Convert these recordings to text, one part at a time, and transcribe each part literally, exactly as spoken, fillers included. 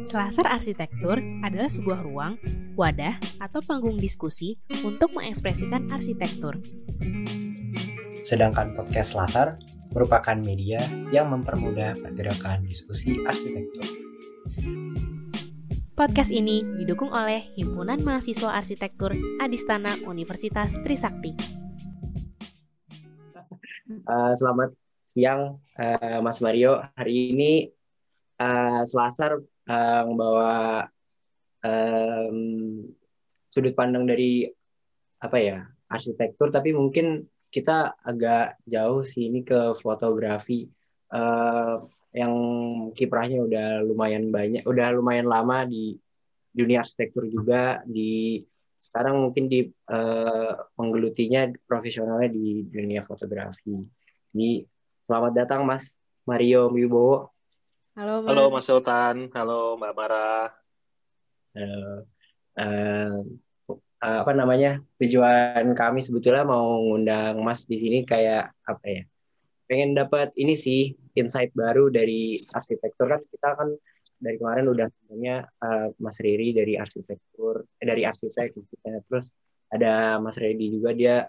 Selasar Arsitektur adalah sebuah ruang, wadah, atau panggung diskusi untuk mengekspresikan arsitektur. Sedangkan podcast Selasar merupakan media yang mempermudah pergerakan diskusi arsitektur. Podcast ini didukung oleh Himpunan Mahasiswa Arsitektur Adistana Universitas Trisakti. Uh, selamat siang uh, Mas Mario. Hari ini uh, Selasar Uh, membawa um, sudut pandang dari apa ya arsitektur, tapi mungkin kita agak jauh sini ke fotografi uh, yang kiprahnya udah lumayan banyak, udah lumayan lama di dunia arsitektur juga. Di sekarang mungkin di uh, menggelutinya profesionalnya di dunia fotografi. Jadi selamat datang Mas Mario Wibowo. Halo, Halo Mas Sultan, halo Mbak Mara. Uh, uh, apa namanya, tujuan kami sebetulnya mau ngundang Mas di sini kayak apa ya? Pengen dapat ini sih insight baru dari arsitektur, kan kita kan dari kemarin udah punya uh, Mas Riri dari arsitektur, eh, dari arsitek maksudnya. Terus ada Mas Redi juga, dia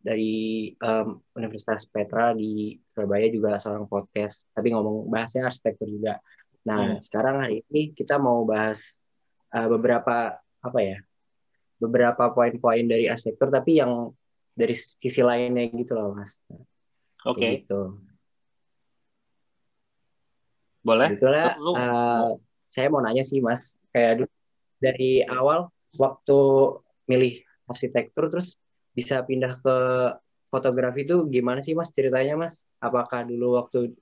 dari um, Universitas Petra di Surabaya juga seorang podcast, tapi ngomong bahasnya arsitektur juga. Nah, hmm. sekarang hari ini kita mau bahas uh, beberapa apa ya, beberapa poin-poin dari arsitektur, tapi yang dari sisi lainnya gitu loh, Mas. Oke. Okay. Gitu. Boleh. Sebetulnya, uh, saya mau nanya sih, Mas, kayak dulu dari awal waktu milih arsitektur terus bisa pindah ke fotografi itu gimana sih Mas ceritanya Mas? Apakah dulu waktu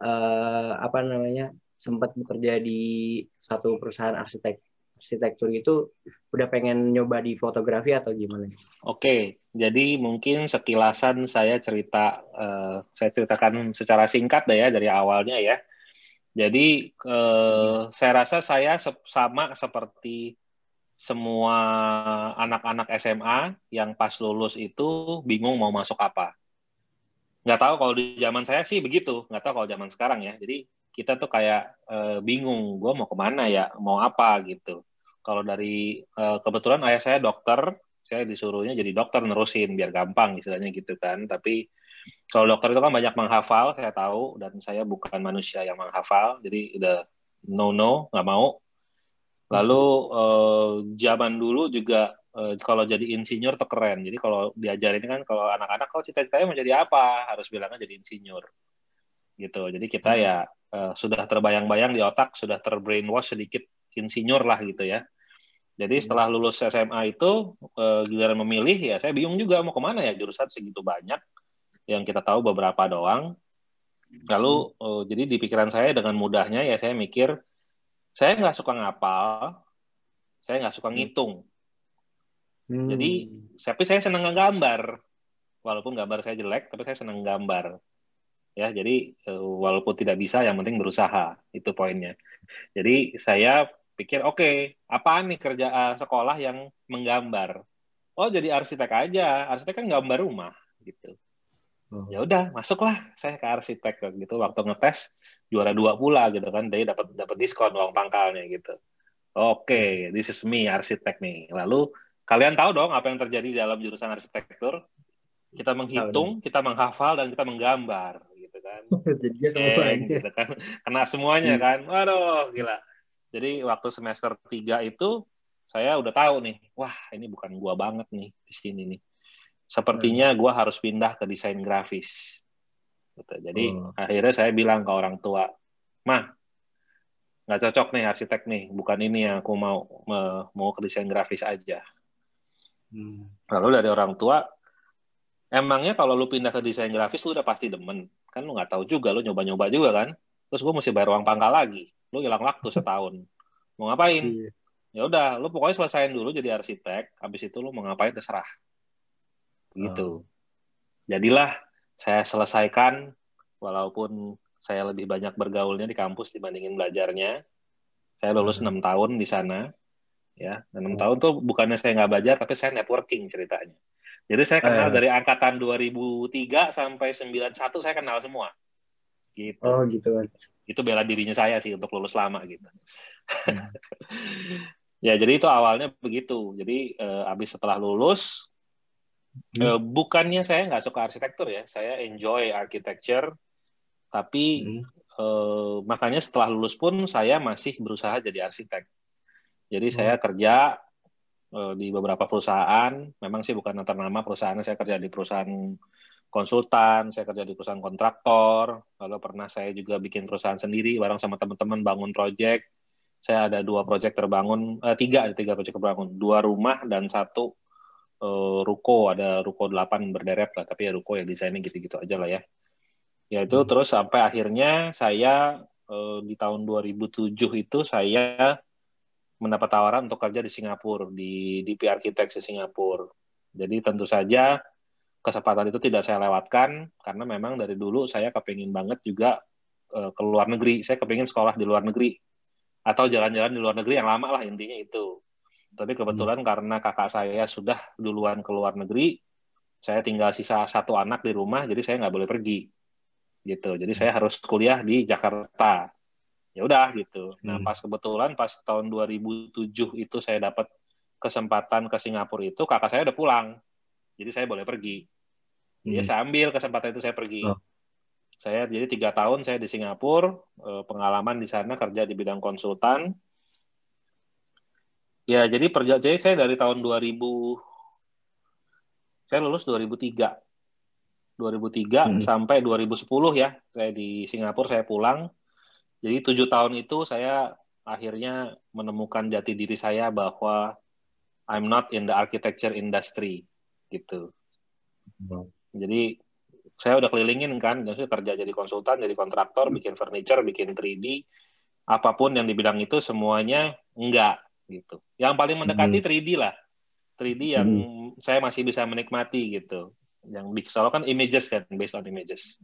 uh, apa namanya sempat bekerja di satu perusahaan arsitek arsitektur itu udah pengen nyoba di fotografi atau gimana? Oke, jadi mungkin sekilasan saya cerita uh, saya ceritakan secara singkat deh ya dari awalnya ya. Jadi uh, saya rasa saya sama seperti semua anak-anak S M A yang pas lulus itu bingung mau masuk apa. Nggak tahu kalau di zaman saya sih begitu, nggak tahu kalau zaman sekarang ya. Jadi kita tuh kayak e, bingung, gue mau kemana ya, mau apa gitu. Kalau dari e, kebetulan ayah saya dokter, saya disuruhnya jadi dokter nerusin biar gampang istilahnya gitu kan. Tapi kalau dokter itu kan banyak menghafal, saya tahu, dan saya bukan manusia yang menghafal, jadi udah no-no, nggak mau. Lalu eh, zaman dulu juga eh, kalau jadi insinyur tuh keren. Jadi kalau diajarin kan kalau anak-anak kalau cita-citanya mau jadi apa harus bilangnya jadi insinyur gitu. Jadi kita ya eh, sudah terbayang-bayang di otak, sudah terbrainwash sedikit insinyur lah gitu ya. Jadi setelah lulus S M A itu eh, giliran memilih ya saya bingung juga mau kemana ya, jurusan segitu banyak yang kita tahu beberapa doang. Lalu eh, jadi di pikiran saya dengan mudahnya ya saya mikir saya nggak suka ngapal, saya nggak suka ngitung. Hmm. Jadi, tapi saya senang gambar. Walaupun gambar saya jelek, tapi saya senang gambar. Ya, jadi walaupun tidak bisa, yang penting berusaha. Itu poinnya. Jadi saya pikir, oke, okay, apaan nih kerjaan sekolah yang menggambar? Oh, jadi arsitek aja. Arsitek kan gambar rumah, gitu. Hmm. Ya udah, masuklah saya ke arsitek gitu. Waktu ngetes juara dua pula gitu kan, dia dapat dapat diskon uang pangkalnya gitu. Oke, okay, this is me arsitek nih. Lalu kalian tahu dong apa yang terjadi dalam jurusan arsitektur? Kita menghitung, kita menghafal, dan kita menggambar gitu kan. Jadi eh, gitu kan. Kena semuanya kan. Waduh, gila. Jadi waktu semester tiga itu saya udah tahu nih, wah ini bukan gua banget nih di sini nih. Sepertinya gua harus pindah ke desain grafis. Gitu. Jadi hmm. akhirnya saya bilang ke orang tua, mah nggak cocok nih arsitek nih, bukan ini yang aku mau mau ke desain grafis aja. Hmm. Lalu dari orang tua, emangnya kalau lu pindah ke desain grafis lu udah pasti demen, kan lu nggak tahu juga, lu nyoba-nyoba juga kan. Terus gue mesti bayar uang pangkal lagi, lu hilang waktu setahun. Mau ngapain? Ya udah, lu pokoknya selesain dulu jadi arsitek, habis itu lu mau ngapain terserah. Gitu. Hmm. Jadilah. Saya selesaikan, walaupun saya lebih banyak bergaulnya di kampus dibandingin belajarnya. Saya lulus enam tahun di sana, ya. enam tahun tuh bukannya saya nggak belajar, tapi saya networking ceritanya. Jadi saya kenal eh. dari angkatan dua ribu tiga sampai sembilan puluh satu saya kenal semua. Gitu. Oh gitu. Itu bela dirinya saya sih untuk lulus lama gitu. Ya, jadi itu awalnya begitu. Jadi eh, habis setelah lulus, hmm. eh, bukannya saya nggak suka arsitektur ya, saya enjoy architecture, tapi hmm. eh, makanya setelah lulus pun saya masih berusaha jadi arsitek. Jadi hmm. saya kerja eh, di beberapa perusahaan, memang sih bukan ternama perusahaannya, saya kerja di perusahaan konsultan, saya kerja di perusahaan kontraktor, lalu pernah saya juga bikin perusahaan sendiri, bareng sama teman-teman bangun proyek. Saya ada dua proyek terbangun, eh, tiga ada tiga proyek terbangun, dua rumah dan satu eh, ruko, ada ruko delapan berderet lah, tapi ya ruko ya desainnya gitu-gitu aja lah ya. Ya itu hmm. terus sampai akhirnya saya eh, di tahun dua ribu tujuh itu saya mendapat tawaran untuk kerja di Singapura, di D P Architects di Singapura. Jadi tentu saja kesempatan itu tidak saya lewatkan, karena memang dari dulu saya kepingin banget juga eh, ke luar negeri, saya kepingin sekolah di luar negeri, atau jalan-jalan di luar negeri yang lama lah intinya itu. Tapi kebetulan hmm. karena kakak saya sudah duluan ke luar negeri, saya tinggal sisa satu anak di rumah, jadi saya nggak boleh pergi, gitu. Jadi saya harus kuliah di Jakarta. Ya udah gitu. Hmm. Nah pas kebetulan pas tahun dua ribu tujuh itu saya dapat kesempatan ke Singapura itu, kakak saya udah pulang, jadi saya boleh pergi. Jadi hmm. saya ambil kesempatan itu, saya pergi. Oh. Saya jadi tiga tahun saya di Singapura, pengalaman di sana kerja di bidang konsultan. Ya jadi perjalanan jadi saya dari tahun dua ribu, saya lulus dua ribu tiga, dua ribu tiga hmm. sampai dua ribu sepuluh ya saya di Singapura, saya pulang. Jadi tujuh tahun itu saya akhirnya menemukan jati diri saya bahwa I'm not in the architecture industry gitu. Hmm. Jadi saya udah kelilingin kan, jadi kerja jadi konsultan, jadi kontraktor, bikin furniture, bikin tiga D, apapun yang di bidang itu semuanya enggak gitu. Yang paling mendekati tiga D lah, tiga D yang hmm. saya masih bisa menikmati gitu. Yang selalu kan images kan, based on images.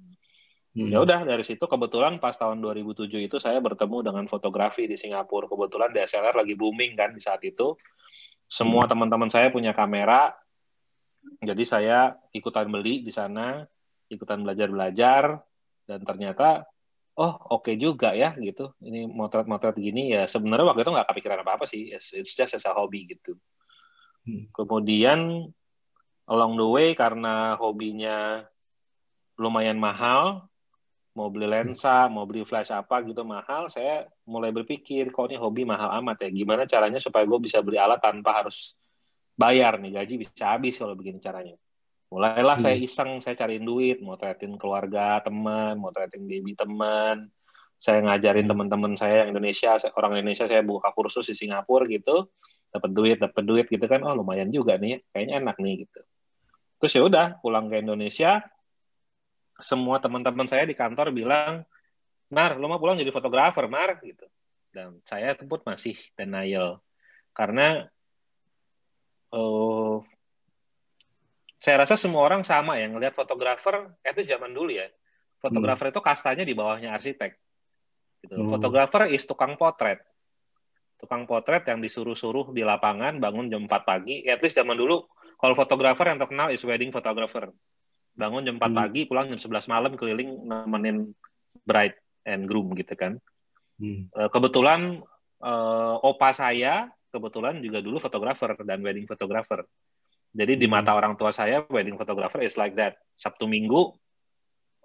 Hmm. Ya udah dari situ kebetulan pas tahun dua ribu tujuh itu saya bertemu dengan fotografi di Singapura. Kebetulan D S L R lagi booming kan di saat itu. Semua hmm. teman-teman saya punya kamera, jadi saya ikutan beli di sana, ikutan belajar-belajar, dan ternyata, oh oke okay juga ya, gitu. Ini motret-motret gini, ya sebenarnya waktu itu nggak kepikiran apa-apa sih, it's just as a hobby, gitu. Hmm. Kemudian, along the way, karena hobinya lumayan mahal, mau beli lensa, mau beli flash apa gitu mahal, saya mulai berpikir, kok ini hobi mahal amat ya, gimana caranya supaya gue bisa beli alat tanpa harus bayar nih, gaji bisa habis kalau begini caranya. Mulailah hmm. saya iseng, saya cariin duit, motretin keluarga teman, motretin baby teman, saya ngajarin teman-teman saya yang Indonesia, orang Indonesia, saya buka kursus di Singapura gitu, dapat duit, dapat duit gitu kan, oh lumayan juga nih, kayaknya enak nih gitu. Terus ya udah pulang ke Indonesia, semua teman-teman saya di kantor bilang, Mar, lo mau pulang jadi fotografer, Mar gitu. Dan saya pun masih denial, karena oh, saya rasa semua orang sama yang ngelihat fotografer, at least zaman dulu ya, fotografer hmm. itu kastanya di bawahnya arsitek. Gitu. Hmm. Fotografer is tukang potret. Tukang potret yang disuruh-suruh di lapangan, bangun jam empat pagi, at least zaman dulu, kalau fotografer yang terkenal is wedding photographer. Bangun jam empat hmm. pagi, pulang jam sebelas malam, keliling nemenin bride and groom gitu kan. Hmm. Kebetulan, opa saya, kebetulan juga dulu fotografer dan wedding photographer. Jadi di mata orang tua saya, wedding photographer is like that. Sabtu Minggu,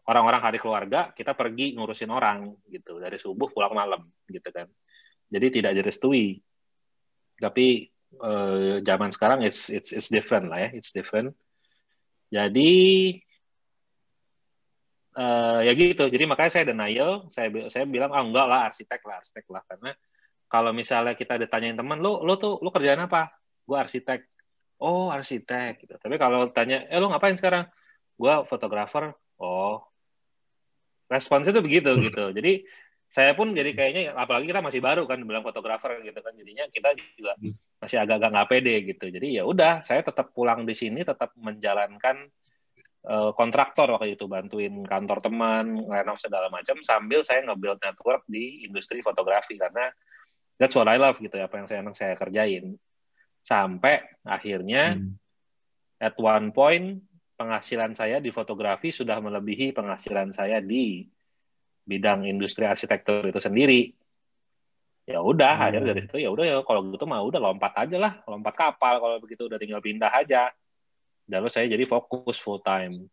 orang-orang hari keluarga, kita pergi ngurusin orang, gitu. Dari subuh pulang malam, gitu kan. Jadi tidak direstui. Tapi eh, zaman sekarang, it's, it's, it's different lah ya, it's different. Jadi, eh, ya gitu. Jadi makanya saya denial, saya, saya bilang, ah enggak lah, arsitek lah, arsitek lah. Karena kalau misalnya kita ditanyain teman, lo, lo tuh, lo kerjaan apa? Gue arsitek. Oh arsitek, gitu. Tapi kalau tanya, eh lo ngapain sekarang? Gua fotografer. Oh, responsnya tuh begitu gitu. Jadi saya pun jadi kayaknya, apalagi kita masih baru kan, bilang fotografer gitu kan, jadinya kita juga masih agak-agak nggak pede gitu. Jadi ya udah, saya tetap pulang di sini, tetap menjalankan uh, kontraktor waktu itu, bantuin kantor teman, renov segala macam, sambil saya nge-build network di industri fotografi karena that's what I love gitu, apa yang saya senang saya kerjain. Sampai akhirnya hmm. at one point penghasilan saya di fotografi sudah melebihi penghasilan saya di bidang industri arsitektur itu sendiri. ya udah hmm. akhirnya dari situ ya udah ya kalau gitu mah udah lompat aja lah, lompat kapal kalau begitu, udah tinggal pindah aja. Lalu saya jadi fokus full time.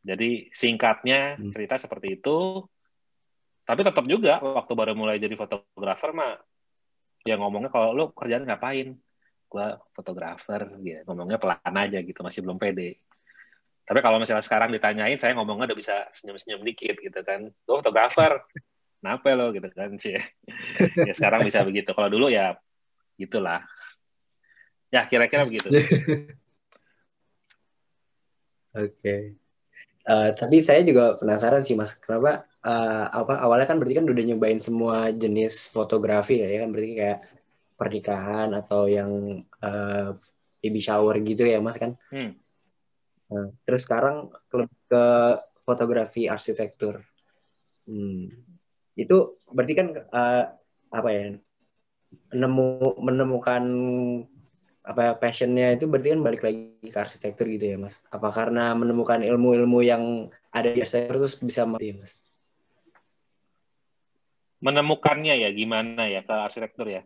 Jadi singkatnya hmm. cerita seperti itu. Tapi tetap juga waktu baru mulai jadi fotografer mah ya ngomongnya kalau lu kerjaan ngapain? Gua fotografer gitu. Ngomongnya pelan aja gitu, masih belum pede. Tapi kalau misalnya sekarang ditanyain, saya ngomongnya udah bisa senyum-senyum dikit gitu kan. Gua fotografer. Kenapa lo gitu kan sih? Ya sekarang bisa begitu. Kalau dulu ya gitulah. Ya kira-kira begitu. Oke. Okay. Uh, tapi saya juga penasaran sih Mas, kenapa uh, apa awalnya kan berarti kan udah nyobain semua jenis fotografi ya, ya kan berarti kayak pernikahan atau yang uh, baby shower gitu ya Mas kan. Hmm. Uh, terus sekarang ke, ke fotografi arsitektur. Hmm. Itu berarti kan uh, apa ya? Nemu menemukan apa passionnya itu berarti kan balik lagi ke arsitektur gitu ya Mas? Apa karena menemukan ilmu-ilmu yang ada di arsitektur terus bisa mati Mas? Menemukannya ya gimana ya ke arsitektur ya?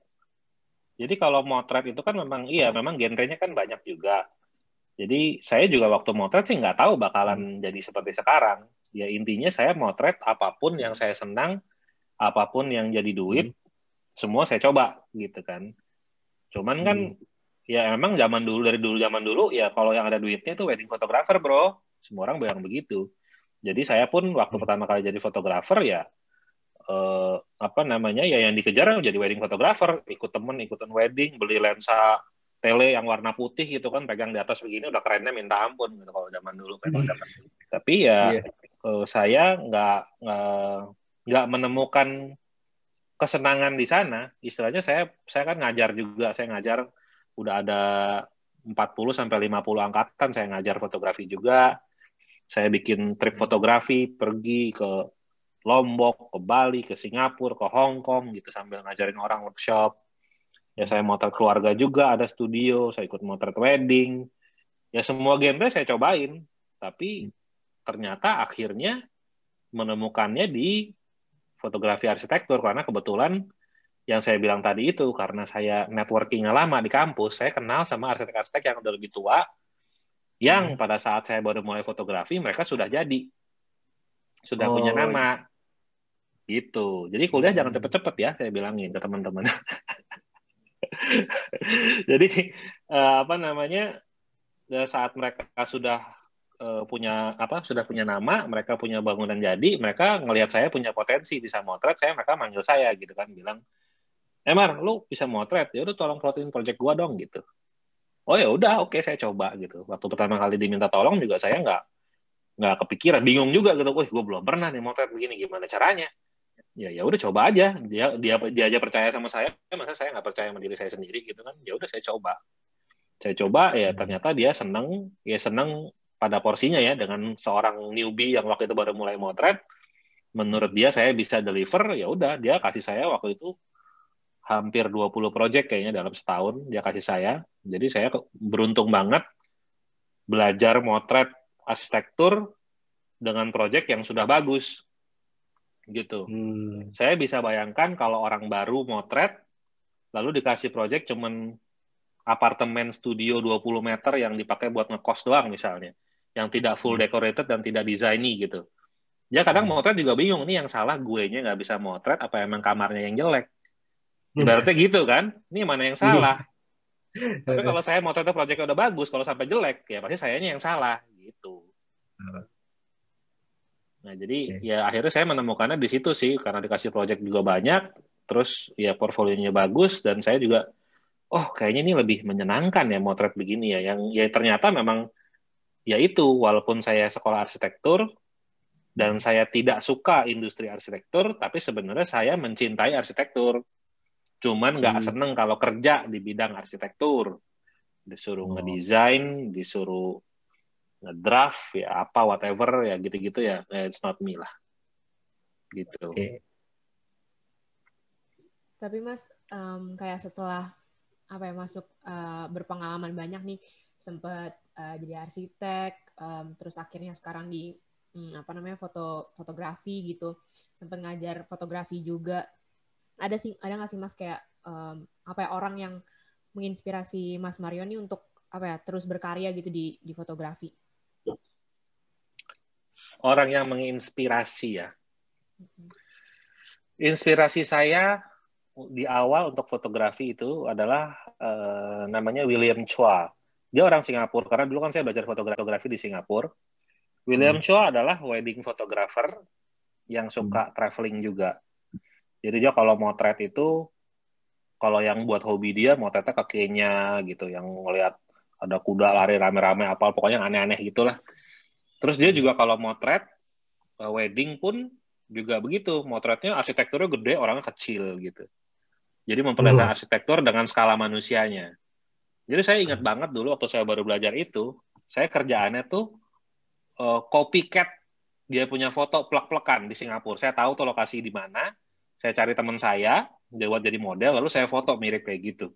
Jadi kalau motret itu kan memang iya memang genrenya kan banyak juga. Jadi saya juga waktu motret sih nggak tahu bakalan jadi seperti sekarang. Ya intinya saya motret apapun yang saya senang, apapun yang jadi duit, hmm. semua saya coba gitu kan. Cuman kan hmm. ya emang zaman dulu dari dulu zaman dulu ya kalau yang ada duitnya tuh wedding photographer bro, semua orang bilang begitu. Jadi saya pun waktu hmm. pertama kali jadi fotografer ya eh, apa namanya ya yang dikejar jadi wedding photographer, ikut temen ikutan wedding, beli lensa tele yang warna putih gitu kan, pegang di atas begini udah kerennya minta ampun gitu kalau zaman dulu memang dapat. Tapi ya yeah. eh, saya nggak nggak menemukan kesenangan di sana. Istilahnya saya saya kan ngajar juga, saya ngajar udah ada empat puluh sampai lima puluh angkatan, saya ngajar fotografi juga. Saya bikin trip fotografi, pergi ke Lombok, ke Bali, ke Singapura, ke Hongkong gitu sambil ngajarin orang workshop. Ya saya motret keluarga juga, ada studio, saya ikut motret wedding. Ya semua genre saya cobain, tapi ternyata akhirnya menemukannya di fotografi arsitektur karena kebetulan yang saya bilang tadi itu, karena saya networking-nya lama di kampus, saya kenal sama arsitek-arsitek yang udah lebih tua, yang pada saat saya baru mulai fotografi, mereka sudah jadi. Sudah oh. punya nama. Gitu. Jadi kuliah jangan cepet-cepet ya, saya bilangin ke teman-teman. Jadi, apa namanya, saat mereka sudah punya apa sudah punya nama, mereka punya bangunan jadi, mereka ngelihat saya punya potensi bisa motret, saya mereka manggil saya gitu kan, bilang, Eh Mar, lu bisa motret, ya udah tolong plotin project gua dong gitu. Oh ya udah, oke okay, saya coba gitu. Waktu pertama kali diminta tolong juga saya nggak nggak kepikiran, bingung juga gitu. Wih, gua belum pernah nih motret begini, gimana caranya? Ya ya udah coba aja. Dia dia dia aja percaya sama saya, masa saya nggak percaya sama diri saya sendiri gitu kan? Ya udah saya coba. Saya coba ya ternyata dia seneng, ya seneng pada porsinya ya dengan seorang newbie yang waktu itu baru mulai motret. Menurut dia saya bisa deliver, ya udah dia kasih saya waktu itu hampir dua puluh project kayaknya dalam setahun dia kasih saya. Jadi saya beruntung banget belajar motret arsitektur dengan project yang sudah bagus. Gitu. Hmm. Saya bisa bayangkan kalau orang baru motret lalu dikasih project cuman apartemen studio dua puluh meter yang dipakai buat ngekos doang misalnya, yang tidak full decorated dan tidak desainy gitu. Dia kadang motret juga bingung, ini yang salah guenya nggak bisa motret apa emang kamarnya yang jelek. Berarti gitu kan, ini mana yang salah. Tapi kalau saya mau tetap proyeknya udah bagus, kalau sampai jelek, ya pasti sayanya yang salah, gitu. Nah, jadi ya akhirnya saya menemukannya di situ sih, karena dikasih proyek juga banyak, terus ya portfolionya bagus, dan saya juga, oh kayaknya ini lebih menyenangkan ya motret begini ya, yang ya ternyata memang, ya itu, walaupun saya sekolah arsitektur, dan saya tidak suka industri arsitektur, tapi sebenarnya saya mencintai arsitektur. Cuman nggak hmm. seneng kalau kerja di bidang arsitektur. Disuruh oh. ngedesain, disuruh ngedraft, ya apa, whatever, ya gitu-gitu ya. It's not me lah. Gitu. Okay. Tapi Mas, um, kayak setelah apa ya masuk uh, berpengalaman banyak nih, sempat uh, jadi arsitek, um, terus akhirnya sekarang di um, apa namanya foto fotografi gitu, sempat ngajar fotografi juga. ada sih ada nggak sih Mas kayak um, apa ya, orang yang menginspirasi Mas Mario nih untuk apa ya, terus berkarya gitu di di fotografi? Orang yang menginspirasi ya. Inspirasi saya di awal untuk fotografi itu adalah eh, namanya William Chua. Dia orang Singapura, karena dulu kan saya belajar fotografi di Singapura. William hmm. Chua adalah wedding photographer yang suka hmm. traveling juga. Jadi dia kalau motret itu, kalau yang buat hobi dia, motretnya ke Kenya gitu, yang ngeliat ada kuda lari rame-rame, apa, pokoknya aneh-aneh gitulah. Terus dia juga kalau motret, wedding pun juga begitu. Motretnya arsitekturnya gede, orangnya kecil gitu. Jadi memperlihatkan arsitektur dengan skala manusianya. Jadi saya ingat banget dulu waktu saya baru belajar itu, saya kerjaannya tuh uh, copycat dia punya foto plek-plekan di Singapura. Saya tahu tuh lokasi di mana, saya cari teman saya, dia buat jadi model, lalu saya foto mirip kayak gitu.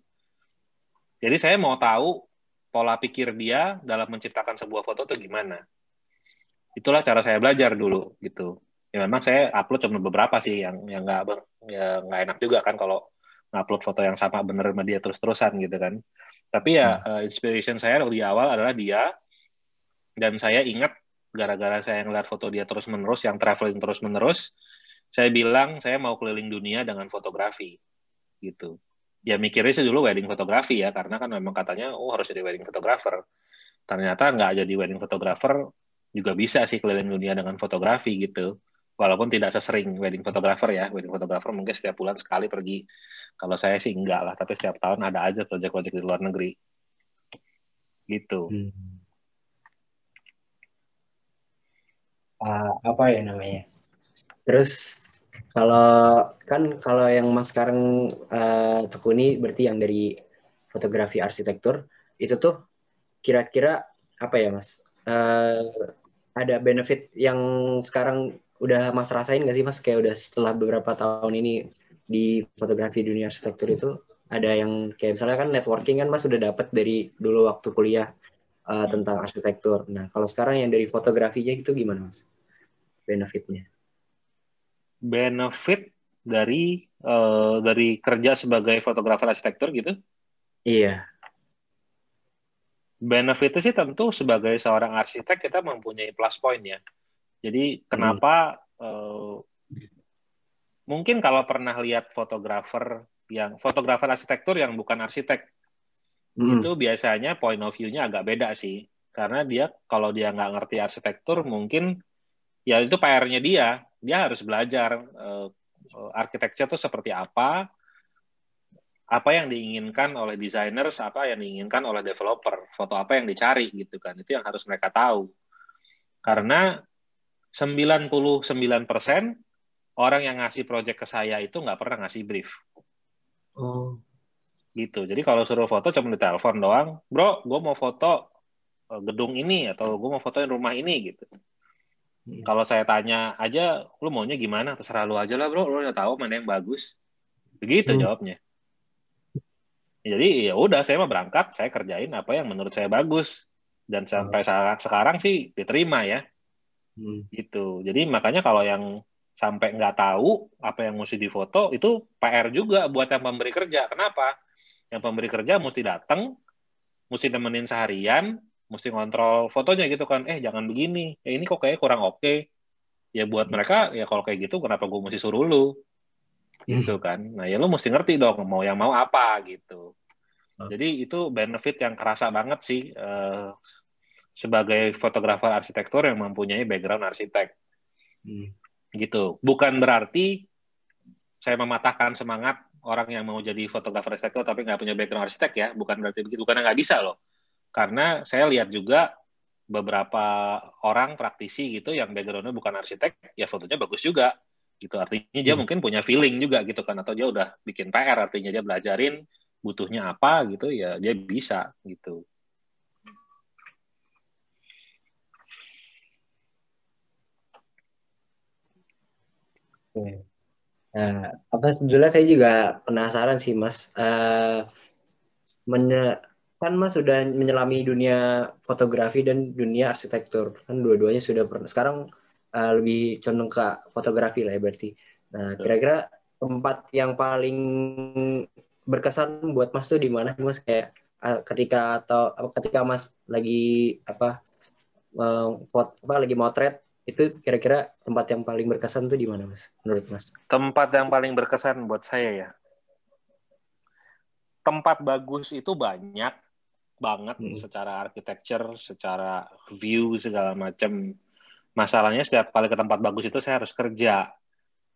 Jadi saya mau tahu pola pikir dia dalam menciptakan sebuah foto tuh gimana. Itulah cara saya belajar dulu gitu. Ya memang saya upload cuma beberapa sih yang yang nggak ya nggak enak juga kan kalau ngupload foto yang sama bener sama dia terus-terusan gitu kan. Tapi ya hmm. uh, inspiration saya di awal adalah dia, dan saya ingat gara-gara saya ngeliat foto dia terus-menerus yang traveling terus-menerus, saya bilang saya mau keliling dunia dengan fotografi gitu. Ya mikirnya sih dulu wedding fotografi ya, karena kan memang katanya oh harus jadi wedding photographer. Ternyata nggak jadi wedding photographer juga bisa sih keliling dunia dengan fotografi gitu. Walaupun tidak sesering wedding photographer ya. Wedding photographer mungkin setiap bulan sekali pergi. Kalau saya sih enggak lah, tapi setiap tahun ada aja proyek-proyek di luar negeri. Gitu. Hmm. Uh, apa ya namanya? Terus kalau kan kalau yang Mas sekarang uh, tekuni berarti yang dari fotografi arsitektur itu tuh kira-kira apa ya Mas? Uh, ada benefit yang sekarang udah Mas rasain nggak sih Mas, kayak udah setelah beberapa tahun ini di fotografi dunia arsitektur itu, ada yang kayak misalnya kan networking kan Mas udah dapet dari dulu waktu kuliah uh, tentang arsitektur. Nah kalau sekarang yang dari fotografinya itu gimana Mas benefitnya? Benefit dari uh, dari kerja sebagai fotografer arsitektur gitu? Iya. Benefitnya sih tentu sebagai seorang arsitek kita mempunyai plus point ya. Jadi kenapa hmm. uh, mungkin kalau pernah lihat fotografer yang fotografer arsitektur yang bukan arsitek hmm. itu biasanya point of view-nya agak beda sih. Karena dia kalau dia nggak ngerti arsitektur mungkin ya itu P R-nya dia. Dia harus belajar uh, arsitektur itu seperti apa, apa yang diinginkan oleh designers, apa yang diinginkan oleh developer, foto apa yang dicari gitu kan, itu yang harus mereka tahu. Karena sembilan puluh sembilan persen orang yang ngasih proyek ke saya itu nggak pernah ngasih brief. Oh. Gitu, jadi kalau suruh foto cuma ditelepon doang, bro, gue mau foto gedung ini, atau gue mau fotoin rumah ini gitu. Hmm. Kalau saya tanya aja, lu maunya gimana, terserah lu aja lah bro, lu udah tahu mana yang bagus. Begitu hmm. jawabnya. Jadi ya udah, saya mau berangkat, saya kerjain apa yang menurut saya bagus, dan sampai oh. sekarang sih diterima ya, hmm. gitu. Jadi makanya kalau yang sampai nggak tahu apa yang mesti difoto itu P R juga buat yang pemberi kerja. Kenapa? Yang pemberi kerja mesti datang, mesti nemenin seharian, mesti ngontrol fotonya gitu kan. Eh jangan begini, ya ini kok kayaknya kurang oke. Okay. Ya buat hmm. mereka ya kalau kayak gitu kenapa gue mesti suruh lu? Gitu kan, nah ya lo mesti ngerti dong mau yang mau apa gitu. Jadi itu benefit yang kerasa banget sih eh, sebagai fotografer arsitektur yang mempunyai background arsitek. Hmm. Gitu. Bukan berarti saya mematahkan semangat orang yang mau jadi fotografer arsitektur tapi nggak punya background arsitek ya, bukan berarti begitu, bukan nggak bisa loh. Karena saya lihat juga beberapa orang praktisi gitu yang backgroundnya bukan arsitek, ya fotonya bagus juga. Gitu artinya dia hmm. mungkin punya feeling juga gitu kan, atau dia udah bikin P R, artinya dia belajarin butuhnya apa gitu ya, dia bisa gitu. Nah, apa sebenarnya saya juga penasaran sih Mas, uh, menye- kan Mas sudah menyelami dunia fotografi dan dunia arsitektur kan, dua-duanya sudah pernah, sekarang Uh, lebih condong ke fotografi lah ya berarti. Nah, kira-kira tempat yang paling berkesan buat Mas tuh di mana, Mas? Kayak ketika atau ketika Mas lagi apa, pot, apa lagi motret, itu kira-kira tempat yang paling berkesan tuh di mana, Mas? Menurut Mas? Tempat yang paling berkesan buat saya ya. Tempat bagus itu banyak banget, hmm. secara architecture, secara view segala macam. Masalahnya setiap kali ke tempat bagus itu saya harus kerja.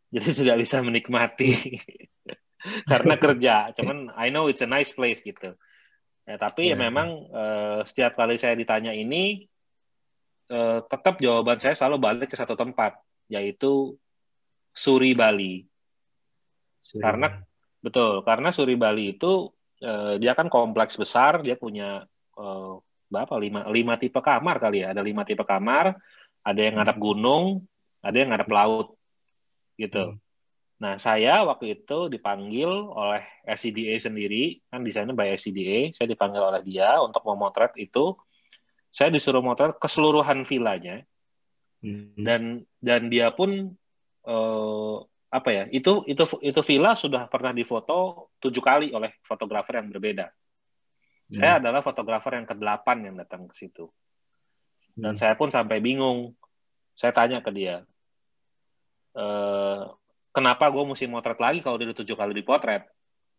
Jadi tidak bisa menikmati karena kerja. Cuman I know it's a nice place gitu. Ya, tapi yeah. ya memang uh, setiap kali saya ditanya ini, uh, tetap jawaban saya selalu balik ke satu tempat, yaitu Suri Bali. Suri. Karena betul, karena Suri Bali itu uh, dia kan kompleks besar, dia punya uh, berapa lima lima tipe kamar kali ya. Ada lima tipe kamar, ada yang ngadap gunung, ada yang ngadap laut. Gitu. Nah, saya waktu itu dipanggil oleh S C D A sendiri, kan desainnya by S C D A, saya dipanggil oleh dia untuk memotret itu. Saya disuruh motret keseluruhan villanya, hmm. dan dan dia pun eh, apa ya, itu itu itu villa sudah pernah difoto tujuh kali oleh fotografer yang berbeda. Hmm. Saya adalah fotografer yang kedelapan yang datang ke situ, dan hmm. saya pun sampai bingung. Saya tanya ke dia, Uh, kenapa gue mesti motret lagi kalau udah tujuh kali dipotret?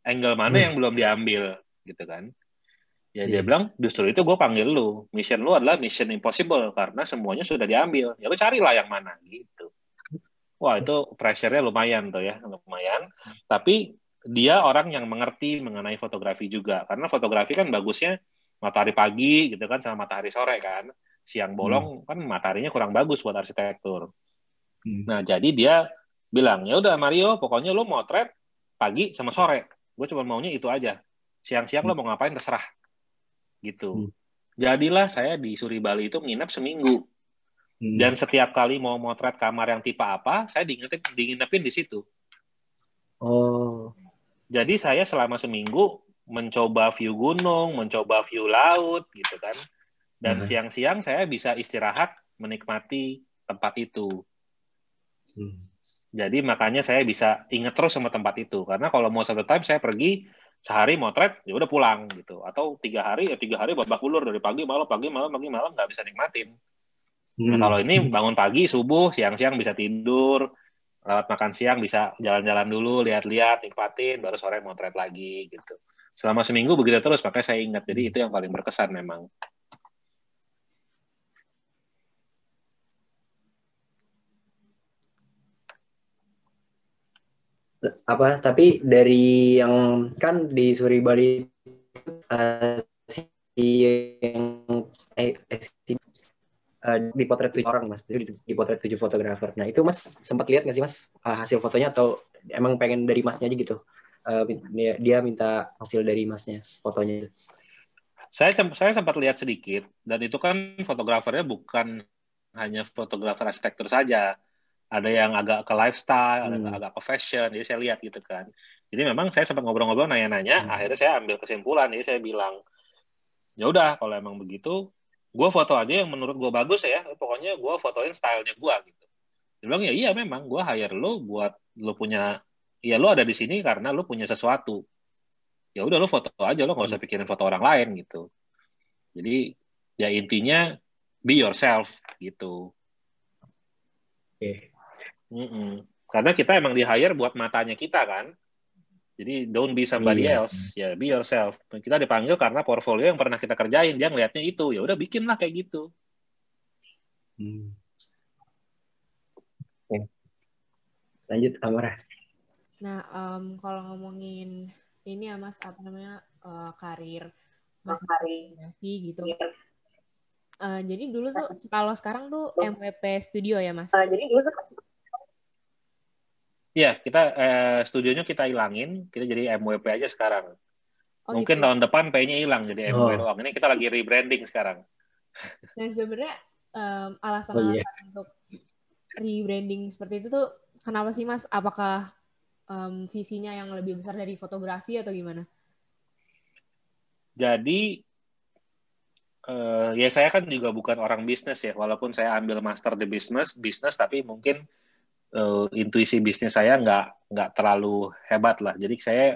Angle mana hmm. yang belum diambil, gitu kan? Ya hmm. dia bilang, justru itu gue panggil lu. Mission lu adalah mission impossible karena semuanya sudah diambil. Ya lu carilah yang mana, gitu. Wah, itu pressure-nya lumayan tuh ya, lumayan. Tapi dia orang yang mengerti mengenai fotografi juga, karena fotografi kan bagusnya matahari pagi, gitu kan, sama matahari sore kan. Siang bolong hmm. kan mataharinya kurang bagus buat arsitektur. Nah, jadi dia bilang, ya udah Mario, pokoknya lo motret pagi sama sore. Gue cuma maunya itu aja. Siang-siang lo mau ngapain, terserah. Gitu. Jadilah saya di Suri Bali itu nginep seminggu. Dan setiap kali mau motret kamar yang tipe apa, saya diingetin, diinginepin di situ. Oh. Jadi saya selama seminggu mencoba view gunung, mencoba view laut, gitu kan. Dan siang-siang saya bisa istirahat menikmati tempat itu. Hmm. Jadi makanya saya bisa ingat terus sama tempat itu, karena kalau mau satu time saya pergi sehari motret ya udah pulang gitu, atau tiga hari ya tiga hari babak belur, dari pagi malam pagi malam pagi malam nggak bisa nikmatin. hmm. Nah, kalau ini bangun pagi subuh, siang-siang bisa tidur, lewat makan siang bisa jalan-jalan dulu, lihat-lihat, nikmatin, baru sore motret lagi gitu. Selama seminggu begitu terus, makanya saya ingat. Jadi itu yang paling berkesan memang. Apa tapi dari yang kan di Suri Bali uh, si yang eh, si, uh, dipotret tujuh orang, Mas, dipotret tujuh fotografer. Nah itu Mas sempat lihat nggak sih, Mas, uh, hasil fotonya, atau emang pengen dari Masnya aja gitu? Uh, dia, dia minta hasil dari Masnya fotonya. Saya saya sempat lihat sedikit, dan itu kan fotografernya bukan hanya fotografer arsitektur saja. Ada yang agak ke lifestyle, hmm. ada yang agak ke fashion, jadi saya lihat gitu kan. Jadi memang saya sempat ngobrol-ngobrol, nanya-nanya, hmm. akhirnya saya ambil kesimpulan, jadi saya bilang, ya udah kalau emang begitu, gue foto aja yang menurut gue bagus ya, pokoknya gue fotoin stylenya gue gitu. Dia bilang, ya iya memang, gue hire lo buat lo punya, ya lo ada di sini karena lo punya sesuatu. Ya udah lo foto aja, lo gak usah pikirin foto orang lain gitu. Jadi ya intinya, be yourself gitu. Oke. Okay. Mm-mm. Karena kita emang di hire buat matanya kita kan, jadi don't be somebody yeah. else, ya yeah, be yourself. Kita dipanggil karena portfolio yang pernah kita kerjain, dia ngelihatnya itu, ya udah bikinlah kayak gitu. Hmm. Okay. Lanjut Amara. Nah um, kalau ngomongin ini ya Mas, apa namanya uh, karir Mas Ari Navi gitu. Yeah. Uh, jadi dulu tuh kalau sekarang tuh M W P Studio ya Mas. Uh, jadi dulu tuh Iya, kita eh, studionya kita ilangin, kita jadi M W P aja sekarang. Oh, mungkin gitu. Tahun depan P-nya hilang jadi M W P doang. Oh. Ini kita lagi rebranding sekarang. Nah sebenarnya um, alasan oh, yeah. untuk rebranding seperti itu tuh kenapa sih Mas? Apakah um, visinya yang lebih besar dari fotografi atau gimana? Jadi uh, ya saya kan juga bukan orang bisnis ya, walaupun saya ambil master di bisnis, bisnis tapi mungkin uh, intuisi bisnis saya nggak nggak terlalu hebat lah. Jadi saya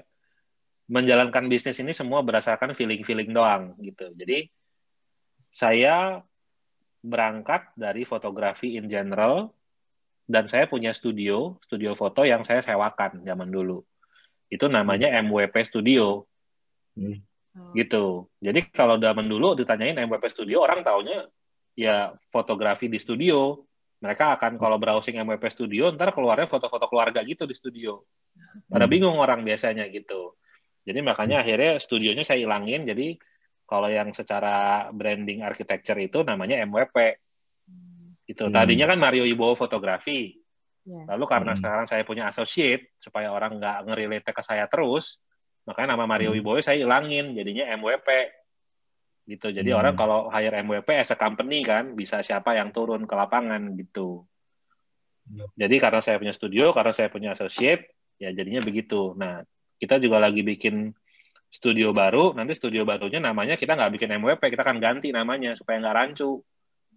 menjalankan bisnis ini semua berdasarkan feeling-feeling doang gitu. Jadi saya berangkat dari fotografi in general dan saya punya studio, studio foto yang saya sewakan zaman dulu. Itu namanya M W P Studio. Hmm. Gitu. Jadi kalau zaman dulu ditanyain M W P Studio, orang taunya ya fotografi di studio. Mereka akan kalau browsing M W P Studio, ntar keluarnya foto-foto keluarga gitu di studio. Pada bingung orang biasanya gitu. Jadi makanya akhirnya studionya saya ilangin, jadi kalau yang secara branding architecture itu namanya M W P. Itu tadinya kan Mario Wibowo fotografi. Yeah. Lalu karena hmm. sekarang saya punya associate, supaya orang nggak ngerelate ke saya terus, makanya nama Mario Wibowo saya ilangin, jadinya M W P. Gitu. Jadi hmm. orang kalau hire M W P as a company kan, bisa siapa yang turun ke lapangan gitu. Hmm. Jadi karena saya punya studio, karena saya punya associate, ya jadinya begitu. Nah, kita juga lagi bikin studio baru, nanti studio barunya namanya kita nggak bikin M W P, kita akan ganti namanya supaya nggak rancu.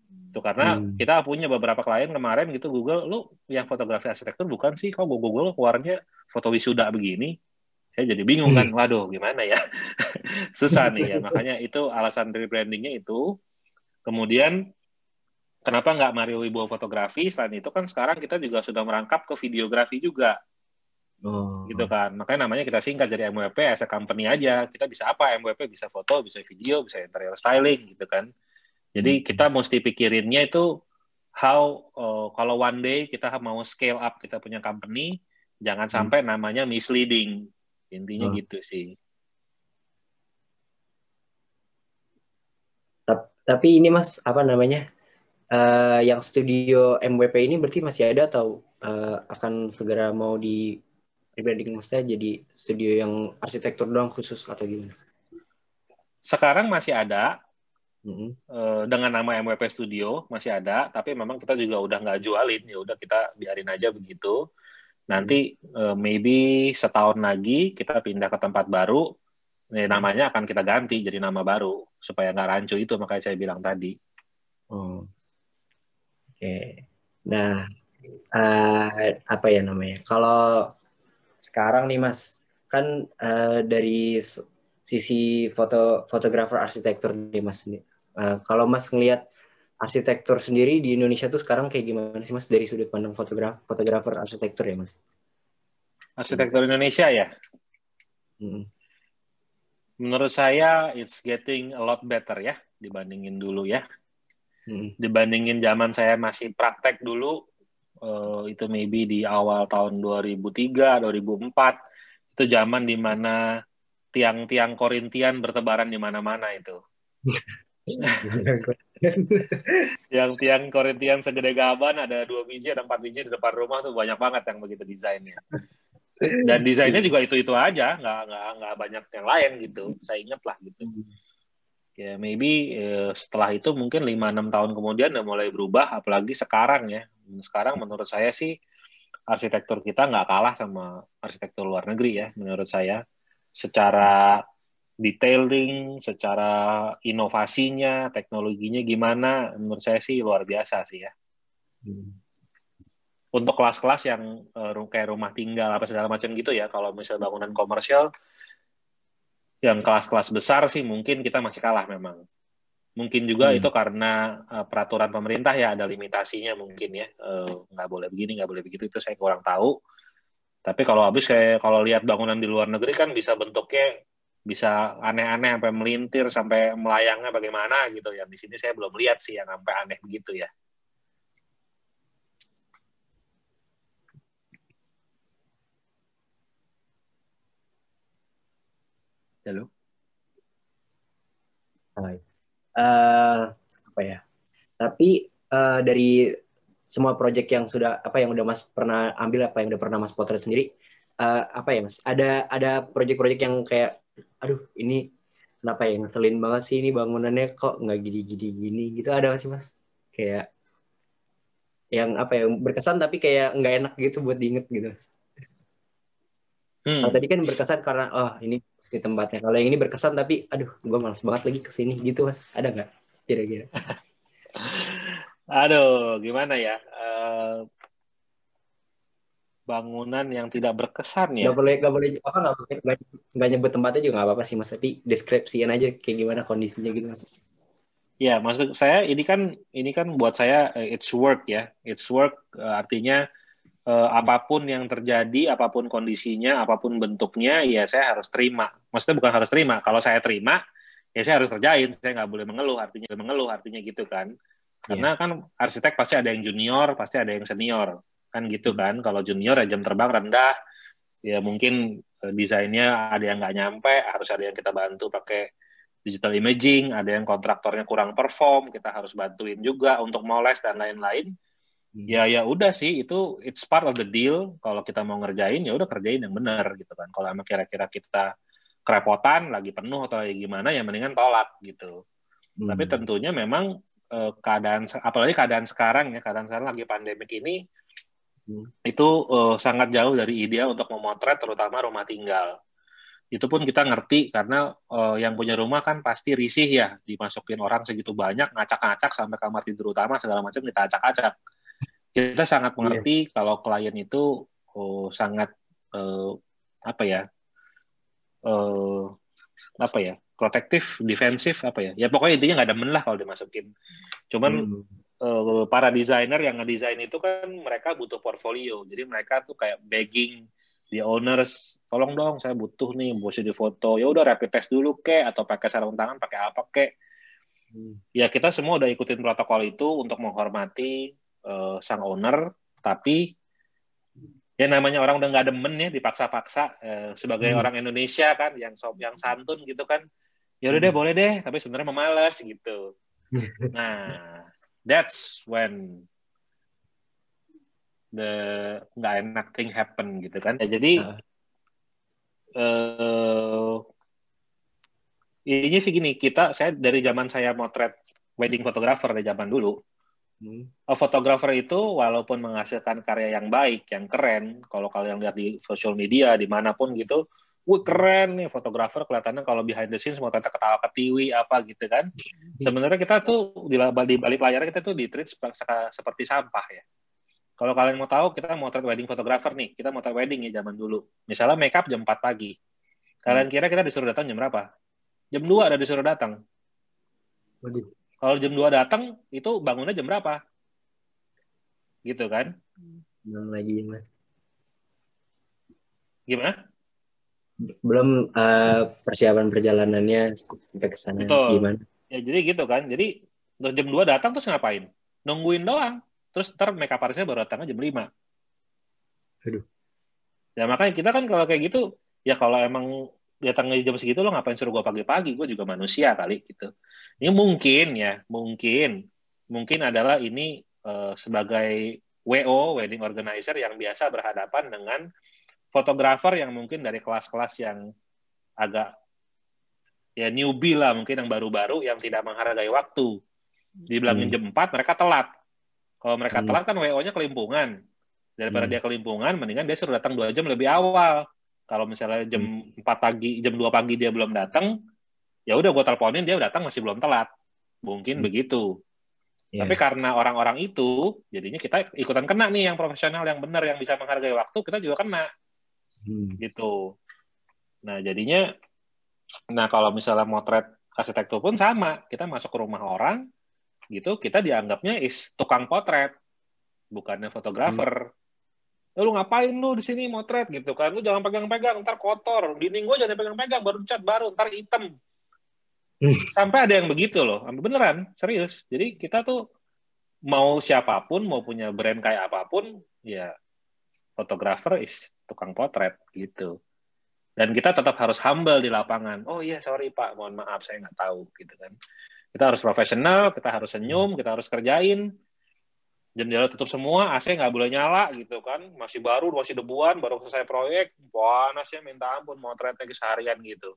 Itu karena hmm. kita punya beberapa klien kemarin gitu, Google, lu yang fotografi arsitektur bukan sih? Kok Google keluarnya foto wisuda begini? Saya jadi bingung kan, waduh gimana ya? Susah nih ya, makanya itu alasan rebrandingnya itu. Kemudian, kenapa nggak Mario Wibowo fotografi? Selain itu kan sekarang kita juga sudah merangkap ke videografi juga. Oh. Gitu kan, makanya namanya kita singkat jadi M W P as a company aja. Kita bisa apa? M W P bisa foto, bisa video, bisa interior styling gitu kan. Jadi kita mesti pikirinnya itu how uh, kalau one day kita mau scale up kita punya company, jangan sampai namanya misleading. Intinya oh. gitu sih. Tapi ini Mas, apa namanya? Uh, yang studio M W P ini berarti masih ada atau uh, akan segera mau di rebranding, maksudnya jadi studio yang arsitektur doang khusus atau gimana? Sekarang masih ada mm-hmm. dengan nama M W P Studio masih ada, tapi memang kita juga udah nggak jualin, ya udah kita biarin aja begitu. Nanti mm-hmm. maybe setahun lagi kita pindah ke tempat baru, namanya akan kita ganti jadi nama baru supaya nggak rancu itu, makanya saya bilang tadi. Oh. Oke, okay. Nah uh, apa ya namanya? Kalau sekarang nih Mas, kan uh, dari sisi foto fotografer arsitektur nih Mas, uh, kalau Mas ngelihat arsitektur sendiri di Indonesia tuh sekarang kayak gimana sih Mas dari sudut pandang fotografer fotografer arsitektur ya Mas? Arsitektur Indonesia ya? Hmm. Menurut saya it's getting a lot better ya dibandingin dulu ya. Hmm. Dibandingin zaman saya masih praktek dulu, Uh, itu maybe di awal tahun dua ribu tiga, dua ribu empat itu zaman di mana tiang-tiang Korintian bertebaran di mana-mana itu. Yang tiang Korintian segede gaban ada dua biji, ada empat biji di depan rumah tuh banyak banget yang begitu desainnya. Dan desainnya juga itu-itu aja, nggak nggak nggak banyak yang lain gitu. Saya ingat lah gitu. Ya, maybe uh, setelah itu mungkin lima enam tahun kemudian udah mulai berubah, apalagi sekarang ya. Sekarang menurut saya sih arsitektur kita nggak kalah sama arsitektur luar negeri ya, menurut saya. Secara detailing, secara inovasinya, teknologinya gimana, menurut saya sih luar biasa sih ya. Hmm. Untuk kelas-kelas yang kayak rumah tinggal, apa segala macam gitu ya, kalau misalnya bangunan komersial, yang kelas-kelas besar sih mungkin kita masih kalah memang. Mungkin juga hmm. itu karena uh, peraturan pemerintah ya ada limitasinya mungkin ya, uh, nggak boleh begini, nggak boleh begitu, itu saya kurang tahu. Tapi kalau habis kayak kalau lihat bangunan di luar negeri kan bisa bentuknya bisa aneh-aneh sampai melintir, sampai melayangnya bagaimana gitu ya. Di sini saya belum lihat sih yang sampai aneh begitu ya. Halo. Hai. Uh, apa ya? Tapi uh, dari semua proyek yang sudah apa yang udah Mas pernah ambil, apa yang udah pernah Mas potret sendiri, uh, apa ya Mas? Ada ada proyek-proyek yang kayak, aduh ini kenapa ya ngeselin banget sih ini bangunannya kok nggak gini-gini gini gitu, ada nggak sih Mas? Kayak yang apa ya berkesan tapi kayak nggak enak gitu buat diinget gitu. Hmm. Nah, tadi kan berkesan karena oh ini pasti tempatnya. Kalau yang ini berkesan tapi aduh gue malas banget lagi kesini gitu Mas. Ada nggak kira-kira? Aduh gimana ya? Uh, bangunan yang tidak berkesan ya. Gak boleh, gak boleh apa nggak boleh nggak nyebut tempatnya juga nggak apa-apa sih Mas, tapi deskripsiin aja kayak gimana kondisinya gitu Mas. Ya, maksud saya ini kan ini kan buat saya it's work ya, it's work artinya eh, apapun yang terjadi, apapun kondisinya, apapun bentuknya, ya saya harus terima. Maksudnya bukan harus terima, kalau saya terima ya saya harus kerjain, saya nggak boleh mengeluh, artinya mengeluh artinya gitu kan. Karena yeah. kan arsitek pasti ada yang junior, pasti ada yang senior kan gitu kan. Kalau junior ya jam terbang rendah, ya mungkin desainnya ada yang nggak nyampe, harus ada yang kita bantu pakai digital imaging, ada yang kontraktornya kurang perform, kita harus bantuin juga untuk moles dan lain-lain. Hmm. Ya ya udah sih, itu it's part of the deal. Kalau kita mau ngerjain ya udah kerjain yang benar gitu kan. Kalau emang kira-kira kita kerepotan, lagi penuh atau lagi gimana ya mendingan tolak gitu. Hmm. Tapi tentunya memang eh, keadaan apalagi keadaan sekarang ya, keadaan sekarang lagi pandemik ini hmm. itu eh, sangat jauh dari ideal untuk memotret terutama rumah tinggal. Itu pun kita ngerti karena uh, yang punya rumah kan pasti risih ya, dimasukin orang segitu banyak, ngacak-ngacak sampai kamar tidur utama segala macam kita acak-acak. Kita sangat mengerti yeah. kalau klien itu oh, sangat uh, apa ya uh, apa ya protektif, defensif apa ya, ya pokoknya intinya nggak demen lah kalau dimasukin. Cuman hmm. uh, para desainer yang ngedesain itu kan mereka butuh portfolio, jadi mereka tuh kayak begging the owners, tolong dong saya butuh nih bisa difoto. Ya udah rapid test dulu kek atau pakai sarung tangan, pakai apa kek. Hmm. Ya kita semua udah ikutin protokol itu untuk menghormati uh, sang owner, tapi ya namanya orang udah nggak demen ya dipaksa-paksa uh, sebagai hmm. orang Indonesia kan yang yang santun gitu kan. Ya udah hmm. deh boleh deh, tapi sebenarnya memalas gitu. Nah, that's when the nggak enak thing happen gitu kan. Ya, jadi uh. uh, ininya sih gini, kita saya dari zaman saya motret wedding photographer dari zaman dulu, fotografer hmm. itu walaupun menghasilkan karya yang baik, yang keren, kalau kalian lihat di social media dimanapun gitu, wih keren nih fotografer kelihatannya kalau behind the scenes semua ternyata ketawa ketiwi apa gitu kan. Hmm. Sebenarnya kita tuh di balik layar kita tuh di-treat seperti sampah ya. Kalau kalian mau tahu, kita motret wedding photographer nih. Kita motret wedding ya zaman dulu. Misalnya makeup jam empat pagi. Kalian kira kita disuruh datang jam berapa? jam dua ada disuruh datang. Kalau jam dua datang, itu bangunnya jam berapa? Gitu kan? Belum lagi, Mas. Gimana? Belum uh, persiapan perjalanannya sampai ke sana. Betul. Gimana? Ya, jadi gitu kan. Jadi terus jam dua datang terus ngapain? Nungguin doang. Terus ntar makeup artisnya baru datangnya jam lima. Aduh. Ya makanya kita kan kalau kayak gitu, ya kalau emang datangnya jam segitu lo ngapain suruh gue pagi-pagi, gue juga manusia kali gitu. Ini mungkin ya, mungkin. Mungkin adalah ini uh, sebagai W O, wedding organizer yang biasa berhadapan dengan fotografer yang mungkin dari kelas-kelas yang agak ya newbie lah, mungkin yang baru-baru, yang tidak menghargai waktu. Dibilangin hmm. jam empat, mereka telat. Kalau mereka telat kan W O-nya kelimpungan. Daripada hmm. dia kelimpungan, mendingan dia suruh datang dua jam lebih awal. Kalau misalnya jam empat pagi, jam dua pagi dia belum datang, ya udah gue teleponin dia datang masih belum telat. Mungkin hmm. begitu. Yeah. Tapi karena orang-orang itu, jadinya kita ikutan kena nih yang profesional, yang benar, yang bisa menghargai waktu, kita juga kena. Hmm. Gitu. Nah, jadinya, nah kalau misalnya motret arsitektur pun sama. Kita masuk ke rumah orang, gitu kita dianggapnya is tukang potret, bukannya fotografer. Hmm. Lu ngapain lu di sini motret gitu kan? Lu jangan pegang-pegang, ntar kotor. Dinding gua jangan pegang-pegang, baru cat baru, ntar hitam. Hmm. Sampai ada yang begitu loh, beneran serius. Jadi kita tuh mau siapapun, mau punya brand kayak apapun, ya fotografer is tukang potret gitu. Dan kita tetap harus humble di lapangan. Oh iya, sorry Pak, mohon maaf saya nggak tahu gitu kan. Kita harus profesional, kita harus senyum, kita harus kerjain. Jendela tutup semua, A C nggak boleh nyala gitu kan. Masih baru, masih debuan, baru selesai proyek, panasnya minta ampun, motretnya keseharian gitu.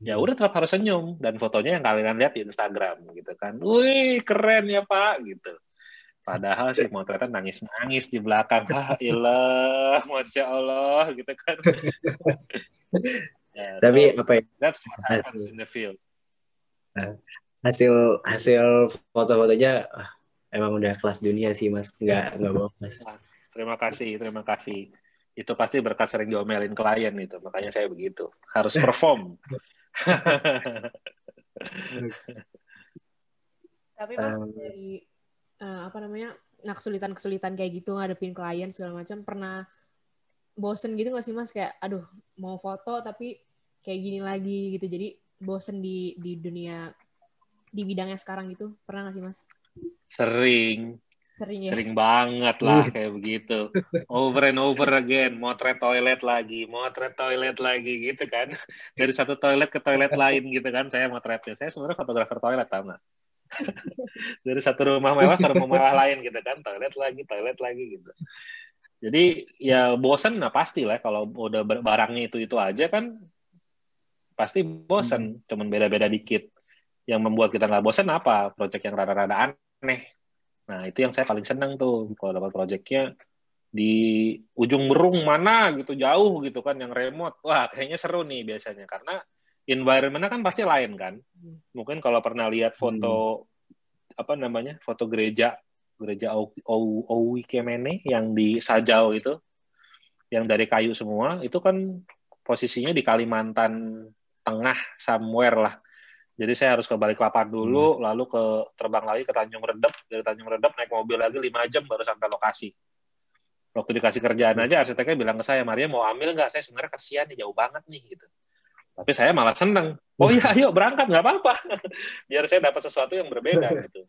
Ya udah tetap harus senyum, dan fotonya yang kalian lihat di Instagram gitu kan. Wih, keren ya Pak, gitu. Padahal sih motretnya nangis-nangis di belakang. Ah, ilah, Masya Allah, gitu kan. Yeah, so, tapi apa ya? That's what happens in the field. Uh. hasil hasil foto-fotonya ah, emang udah kelas dunia sih Mas, nggak nggak bohong Mas. Terima kasih terima kasih. itu pasti berkat sering diomelin klien gitu. Makanya saya begitu. Harus perform. Tapi pas um, dari uh, apa namanya, nah kesulitan-kesulitan kayak gitu, ngadepin klien segala macam, pernah bosen gitu nggak sih Mas? Kayak aduh mau foto tapi kayak gini lagi gitu. Jadi bosen di di dunia, di bidangnya sekarang gitu. Pernah nggak sih Mas? Sering. Sering ya? Sering banget lah kayak begitu. Over and over again. Motret toilet lagi, motret toilet lagi gitu kan. Dari satu toilet ke toilet lain gitu kan. Saya motretnya. Saya sebenarnya fotografer toilet tau gak? Dari satu rumah mewah ke rumah mewah lain gitu kan. Toilet lagi, toilet lagi gitu. Jadi ya bosen nah pasti lah. Kalau udah barangnya itu-itu aja kan pasti bosen. Cuman beda-beda dikit. Yang membuat kita nggak bosen apa? Project yang rada-rada aneh. Nah itu yang saya paling seneng tuh. Kalau dapat projectnya di ujung berung mana gitu, jauh gitu kan, yang remote. Wah kayaknya seru nih biasanya. Karena environment-nya kan pasti lain kan. Mungkin kalau pernah lihat foto, hmm. apa namanya, foto gereja. Gereja Oikumene yang di Sajau itu, yang dari kayu semua, itu kan posisinya di Kalimantan Tengah somewhere lah. Jadi saya harus ke Balikpapan dulu, hmm. lalu ke terbang lagi ke Tanjung Redeb, dari Tanjung Redeb naik mobil lagi lima jam baru sampai lokasi. Waktu dikasih kerjaan aja arsiteknya bilang ke saya, Maria mau ambil nggak? Saya sebenarnya kasihan nih, jauh banget nih gitu. Tapi saya malah seneng. Oh iya, ayo berangkat nggak apa-apa. Biar saya dapat sesuatu yang berbeda gitu.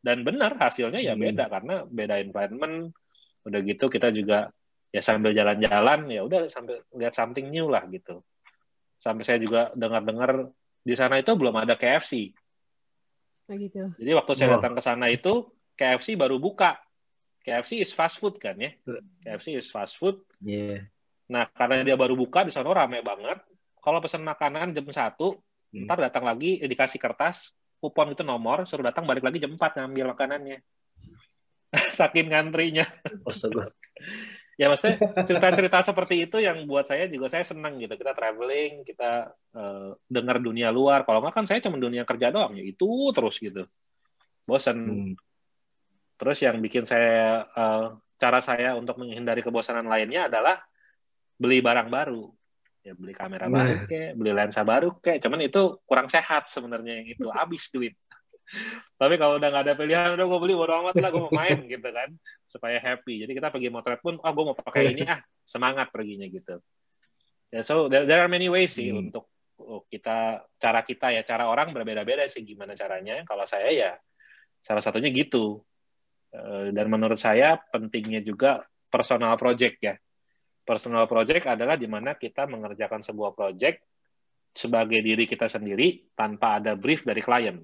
Dan benar hasilnya ya beda hmm. karena beda environment. Udah gitu kita juga ya sambil jalan-jalan ya udah sambil lihat something new lah gitu. Sampai saya juga dengar-dengar di sana itu belum ada K F C. Begitu. Jadi waktu saya wow. datang ke sana itu K F C baru buka. K F C is fast food kan ya. K F C is fast food. Yeah. Nah karena dia baru buka di sana rame banget. Kalau pesan makanan jam satu, hmm. ntar datang lagi eh, dikasih kertas, kupon itu nomor, suruh datang balik lagi jam empat ngambil makanannya. Saking ngantrinya. Astaga. Ya maksudnya cerita-cerita seperti itu yang buat saya juga saya senang gitu. Kita traveling, kita uh, dengar dunia luar. Kalau nggak kan saya cuma dunia kerja doang. Ya itu terus gitu. Bosan. Hmm. Terus yang bikin saya, uh, cara saya untuk menghindari kebosanan lainnya adalah beli barang baru. Ya beli kamera nah. baru kayak, beli lensa baru kayak. Cuman itu kurang sehat sebenarnya yang itu. Habis duit. Tapi kalau udah nggak ada pilihan, udah gue beli, bodo amat lah, gue mau main gitu kan, supaya happy. Jadi kita pergi motret pun, oh gue mau pakai ini, ah semangat perginya gitu. Yeah, so there, there are many ways sih hmm. untuk kita, cara kita ya, cara orang berbeda-beda sih gimana caranya. Kalau saya ya salah satunya gitu. Dan menurut saya pentingnya juga personal project ya. Personal project adalah di mana kita mengerjakan sebuah project sebagai diri kita sendiri tanpa ada brief dari klien.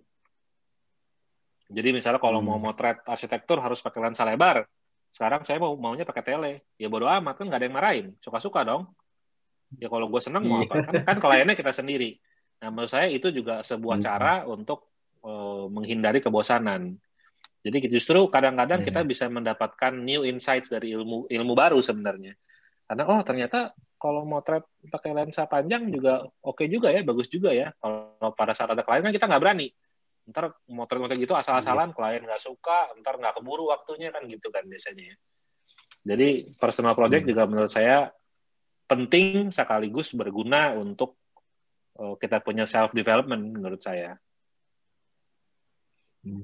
Jadi misalnya kalau hmm. mau motret arsitektur harus pakai lensa lebar. Sekarang saya mau maunya pakai tele. Ya bodo amat kan nggak ada yang marahin. Suka-suka dong. Ya kalau gue seneng mau apa? Kan, kan kliennya kita sendiri. Nah menurut saya itu juga sebuah hmm. cara untuk uh, menghindari kebosanan. Jadi justru kadang-kadang hmm. kita bisa mendapatkan new insights dari ilmu ilmu baru sebenarnya. Karena oh ternyata kalau motret pakai lensa panjang juga oke okay juga ya, bagus juga ya. Kalau pada saat ada klien kan kita nggak berani. Ntar motret-motret gitu asal-asalan, yeah. klien nggak suka, ntar nggak keburu waktunya kan gitu kan biasanya ya. Jadi personal project hmm. juga menurut saya penting sekaligus berguna untuk uh, kita punya self-development menurut saya. Hmm.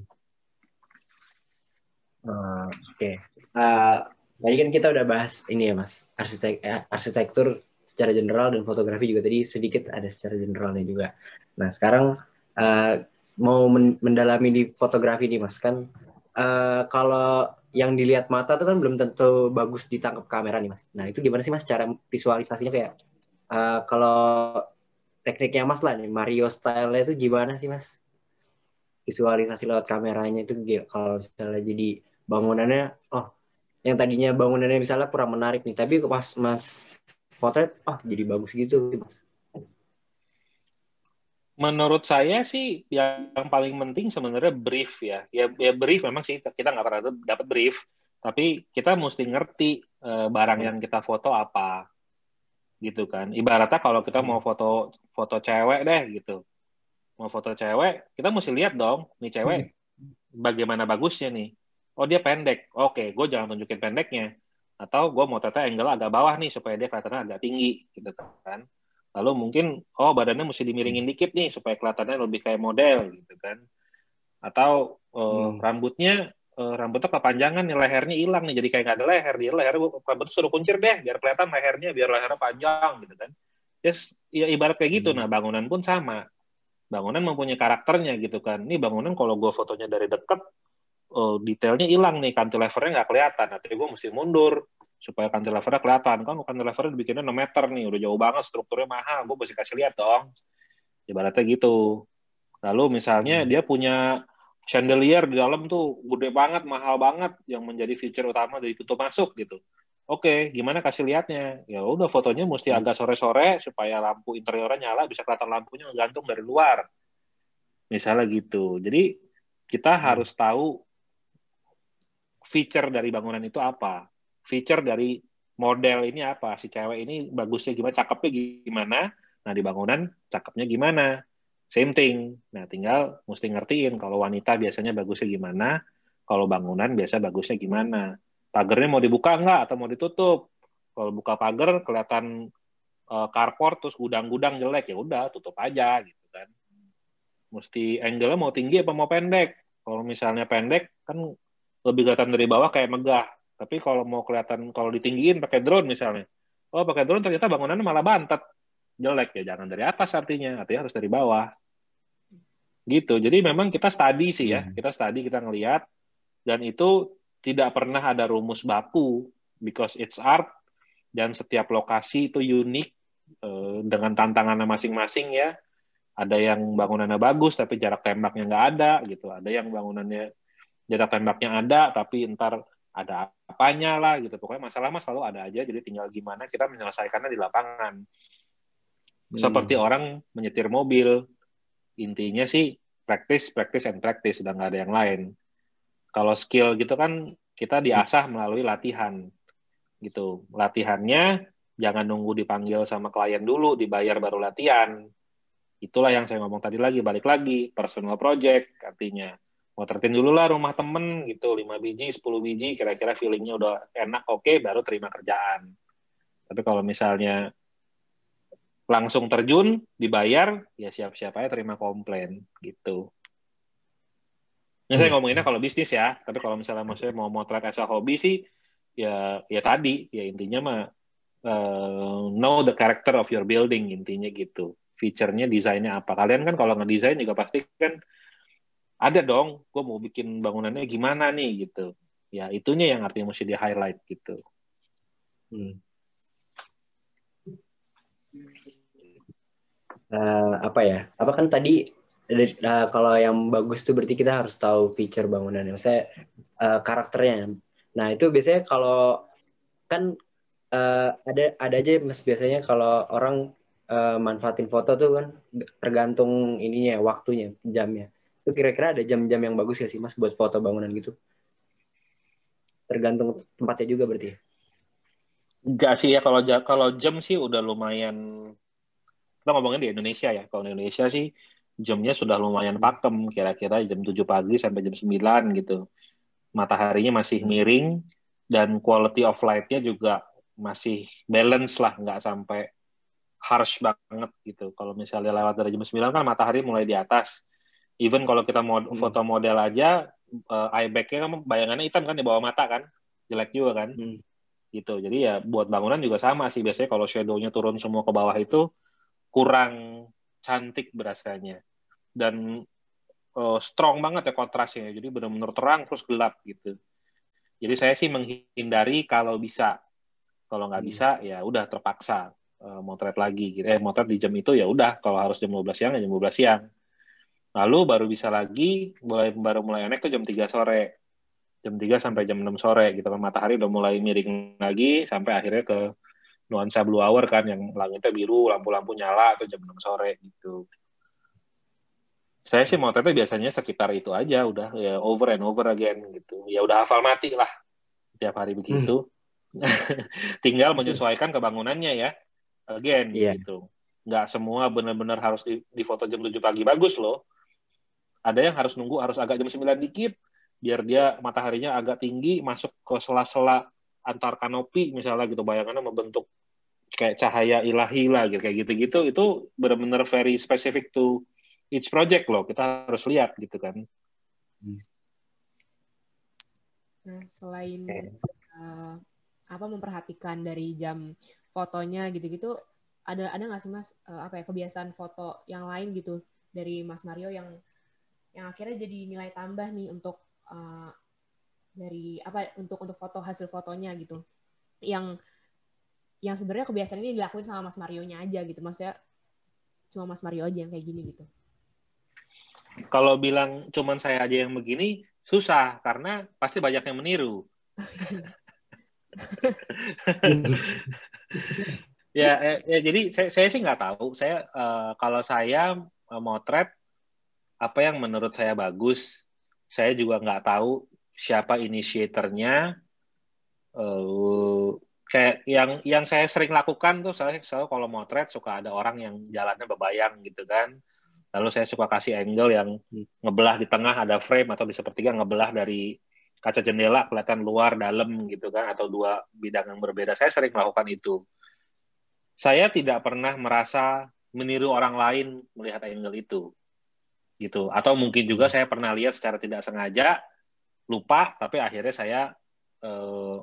Uh, Oke. Okay. Uh, tadi kan kita udah bahas ini ya Mas, arsitek arsitektur secara general dan fotografi juga tadi sedikit ada secara generalnya juga. Nah sekarang Uh, mau men- mendalami di fotografi nih Mas kan uh, kalau yang dilihat mata tuh kan belum tentu bagus ditangkap kamera nih Mas. Nah itu gimana sih Mas cara visualisasinya kayak uh, kalau tekniknya Mas lah nih Mario style-nya itu gimana sih Mas? Visualisasi lewat kameranya itu kalau misalnya jadi bangunannya oh yang tadinya bangunannya misalnya kurang menarik nih tapi pas Mas potret oh jadi bagus gitu Mas. Menurut saya sih yang paling penting sebenarnya brief ya. Ya, ya brief memang sih kita nggak pernah dapat brief, tapi kita mesti ngerti uh, barang yang kita foto apa, gitu kan. Ibaratnya kalau kita mau foto foto cewek deh gitu, mau foto cewek kita mesti lihat dong, nih cewek bagaimana bagusnya nih. Oh dia pendek, oke, gue jangan tunjukin pendeknya. atau gue mau tata angle agak bawah nih supaya dia kelihatannya agak tinggi gitu kan. Lalu mungkin oh badannya mesti dimiringin dikit nih supaya kelihatannya lebih kayak model gitu kan. Atau uh, hmm. rambutnya uh, rambutnya kepanjangan nih, lehernya hilang nih jadi kayak nggak ada leher, dia leher rambut suruh kuncir deh biar kelihatan lehernya, biar lehernya panjang gitu kan. Yes, ya ibarat kayak gitu. hmm. Nah, bangunan pun sama. Bangunan mempunyai karakternya gitu kan. Ini bangunan kalau gue fotonya dari dekat, uh, detailnya hilang nih, cantilevernya nggak kelihatan. Nanti gue mesti mundur supaya cantilevernya kelihatan. Kan cantilevernya dibikinnya enam meter nih, udah jauh banget, strukturnya mahal. Gue mesti kasih lihat dong. Ibaratnya gitu. Lalu misalnya hmm. dia punya chandelier di dalam tuh gede banget, mahal banget, yang menjadi feature utama dari pintu masuk gitu. Oke, gimana kasih lihatnya? Ya udah fotonya mesti agak sore-sore supaya lampu interiornya nyala, bisa kelihatan lampunya menggantung dari luar. Misalnya gitu. Jadi kita harus tahu feature dari bangunan itu apa. Feature dari model ini apa. Si cewek ini bagusnya gimana, cakepnya gimana. Nah di bangunan cakepnya gimana. Same thing. Nah tinggal mesti ngertiin kalau wanita biasanya bagusnya gimana, kalau bangunan biasa bagusnya gimana. Pagernya mau dibuka nggak atau mau ditutup? Kalau buka pagar kelihatan uh, carport terus gudang-gudang jelek, ya udah tutup aja gitu kan. Mesti angle-nya mau tinggi apa mau pendek? Kalau misalnya pendek kan lebih kelihatan dari bawah kayak megah. Tapi kalau mau kelihatan kalau ditinggiin pakai drone misalnya. Oh, pakai drone ternyata bangunannya malah bantet. Jelek ya, jangan dari atas artinya, artinya harus dari bawah. Gitu. Jadi memang kita study sih ya. Kita study, kita ngelihat dan itu tidak pernah ada rumus baku, because it's art, dan setiap lokasi itu unik, eh, dengan tantangannya masing-masing ya. Ada yang bangunannya bagus, tapi jarak tembaknya nggak ada, gitu. Ada yang bangunannya, jarak tembaknya ada, tapi ntar ada apanya lah, gitu. Pokoknya masalah-masalah selalu ada aja, jadi tinggal gimana kita menyelesaikannya di lapangan. Hmm. Seperti orang menyetir mobil, intinya sih, practice, practice, and practice, udah nggak ada yang lain. Kalau skill gitu kan kita diasah melalui latihan gitu. Latihannya jangan nunggu dipanggil sama klien dulu, dibayar baru latihan. Itulah yang saya ngomong tadi lagi, balik lagi, personal project artinya. Motretin dulu lah rumah temen gitu, lima biji, sepuluh biji, kira-kira feelingnya udah enak, oke, okay, baru terima kerjaan. Tapi kalau misalnya langsung terjun, dibayar, ya siap-siap aja terima komplain gitu. Nah, saya ngomonginnya kalau bisnis ya, tapi kalau misalnya maksudnya mau motret asal hobi sih, ya ya tadi, ya intinya mah uh, know the character of your building, intinya gitu. Feature-nya, desainnya apa. Kalian kan kalau ngedesain juga pasti kan ada dong, gue mau bikin bangunannya gimana nih, gitu. Ya itunya yang artinya mesti di-highlight, gitu. Hmm. Uh, apa ya, apa kan tadi, nah, kalau yang bagus tuh berarti kita harus tahu feature bangunannya, maksudnya uh, karakternya. Nah itu biasanya kalau kan uh, ada ada aja mas biasanya kalau orang uh, manfaatin foto tuh kan tergantung ininya waktunya jamnya. Itu kira-kira ada jam-jam yang bagus gak sih mas buat foto bangunan gitu? Tergantung tempatnya juga berarti. Enggak sih ya, kalau kalau jam sih udah lumayan. Kita ngomongin di Indonesia ya, kalau di Indonesia sih jamnya sudah lumayan pakem, kira-kira jam tujuh pagi sampai jam sembilan gitu. Mataharinya masih miring, dan quality of light-nya juga masih balance lah, nggak sampai harsh banget gitu. Kalau misalnya lewat dari jam sembilan kan matahari mulai di atas. Even kalau kita mod- hmm. foto model aja, uh, eye bag-nya kan bayangannya hitam kan, di bawah mata kan, jelek juga kan. Hmm. Gitu. Jadi ya buat bangunan juga sama sih, biasanya kalau shadow-nya turun semua ke bawah itu kurang cantik berasanya, dan uh, strong banget ya kontrasnya, jadi benar-benar terang terus gelap gitu. Jadi saya sih menghindari kalau bisa, kalau nggak hmm. bisa ya udah terpaksa uh, motret lagi gitu. Eh motret di jam itu ya udah, kalau harus jam dua belas siang ya jam dua belas siang. Lalu baru bisa lagi, mulai baru mulai naik tuh jam tiga sore, jam tiga sampai jam enam sore gitu kan, matahari udah mulai miring lagi sampai akhirnya ke nuansa blue hour kan, yang langitnya biru, lampu-lampu nyala, atau jam enam sore gitu. Saya sih motretnya biasanya sekitar itu aja, udah ya over and over again gitu. Ya udah hafal mati lah, tiap hari begitu. Hmm. Tinggal menyesuaikan ke bangunannya ya, again yeah. gitu. Nggak semua benar-benar harus di, di foto jam tujuh pagi bagus loh. Ada yang harus nunggu, harus agak jam sembilan dikit, biar dia mataharinya agak tinggi, masuk ke sela-sela antar kanopi misalnya gitu, bayangannya membentuk kayak cahaya ilahi lah gitu, kayak gitu-gitu, itu benar-benar very specific to each project loh, kita harus lihat gitu kan. Nah, selain uh, apa memperhatikan dari jam fotonya gitu-gitu, ada ada nggak sih Mas uh, apa ya kebiasaan foto yang lain gitu dari Mas Mario yang yang akhirnya jadi nilai tambah nih untuk uh, dari apa untuk untuk foto hasil fotonya gitu, yang yang sebenarnya kebiasaan ini dilakuin sama Mas Marionya aja gitu, maksudnya cuma Mas Mario aja yang kayak gini gitu. Kalau bilang cuman saya aja yang begini susah, karena pasti banyak yang meniru. ya, ya, jadi saya, saya sih nggak tahu. Saya uh, kalau saya motret apa yang menurut saya bagus, saya juga nggak tahu siapa inisiatornya. Uh, kayak yang yang saya sering lakukan tuh, saya selalu kalau motret suka ada orang yang jalannya bebayang gitu kan. Lalu saya suka kasih angle yang ngebelah di tengah, ada frame atau di sepertiga ngebelah dari kaca jendela, kelihatan luar, dalam gitu kan, atau dua bidang yang berbeda. Saya sering melakukan itu. Saya tidak pernah merasa meniru orang lain melihat angle itu. Gitu. Atau mungkin juga saya pernah lihat secara tidak sengaja, lupa, tapi akhirnya saya eh,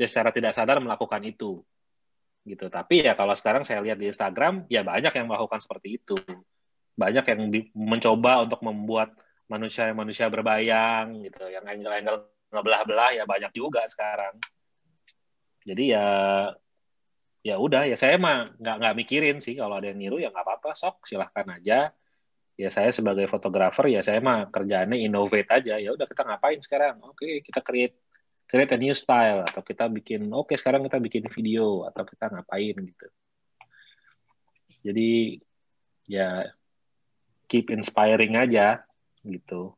ya secara tidak sadar melakukan itu. Gitu. Tapi ya kalau sekarang saya lihat di Instagram, ya banyak yang melakukan seperti itu. Banyak yang mencoba untuk membuat manusia-manusia berbayang gitu, yang angle-angle ngebelah-belah ya banyak juga sekarang. Jadi ya ya udah, ya saya mah nggak nggak mikirin sih, kalau ada yang niru ya nggak apa-apa, sok silahkan aja. Ya saya sebagai fotografer ya saya mah kerjaannya innovate aja. Ya udah, kita ngapain sekarang? Oke, kita create create a new style, atau kita bikin oke okay, sekarang kita bikin video, atau kita ngapain gitu. Jadi ya keep inspiring aja gitu.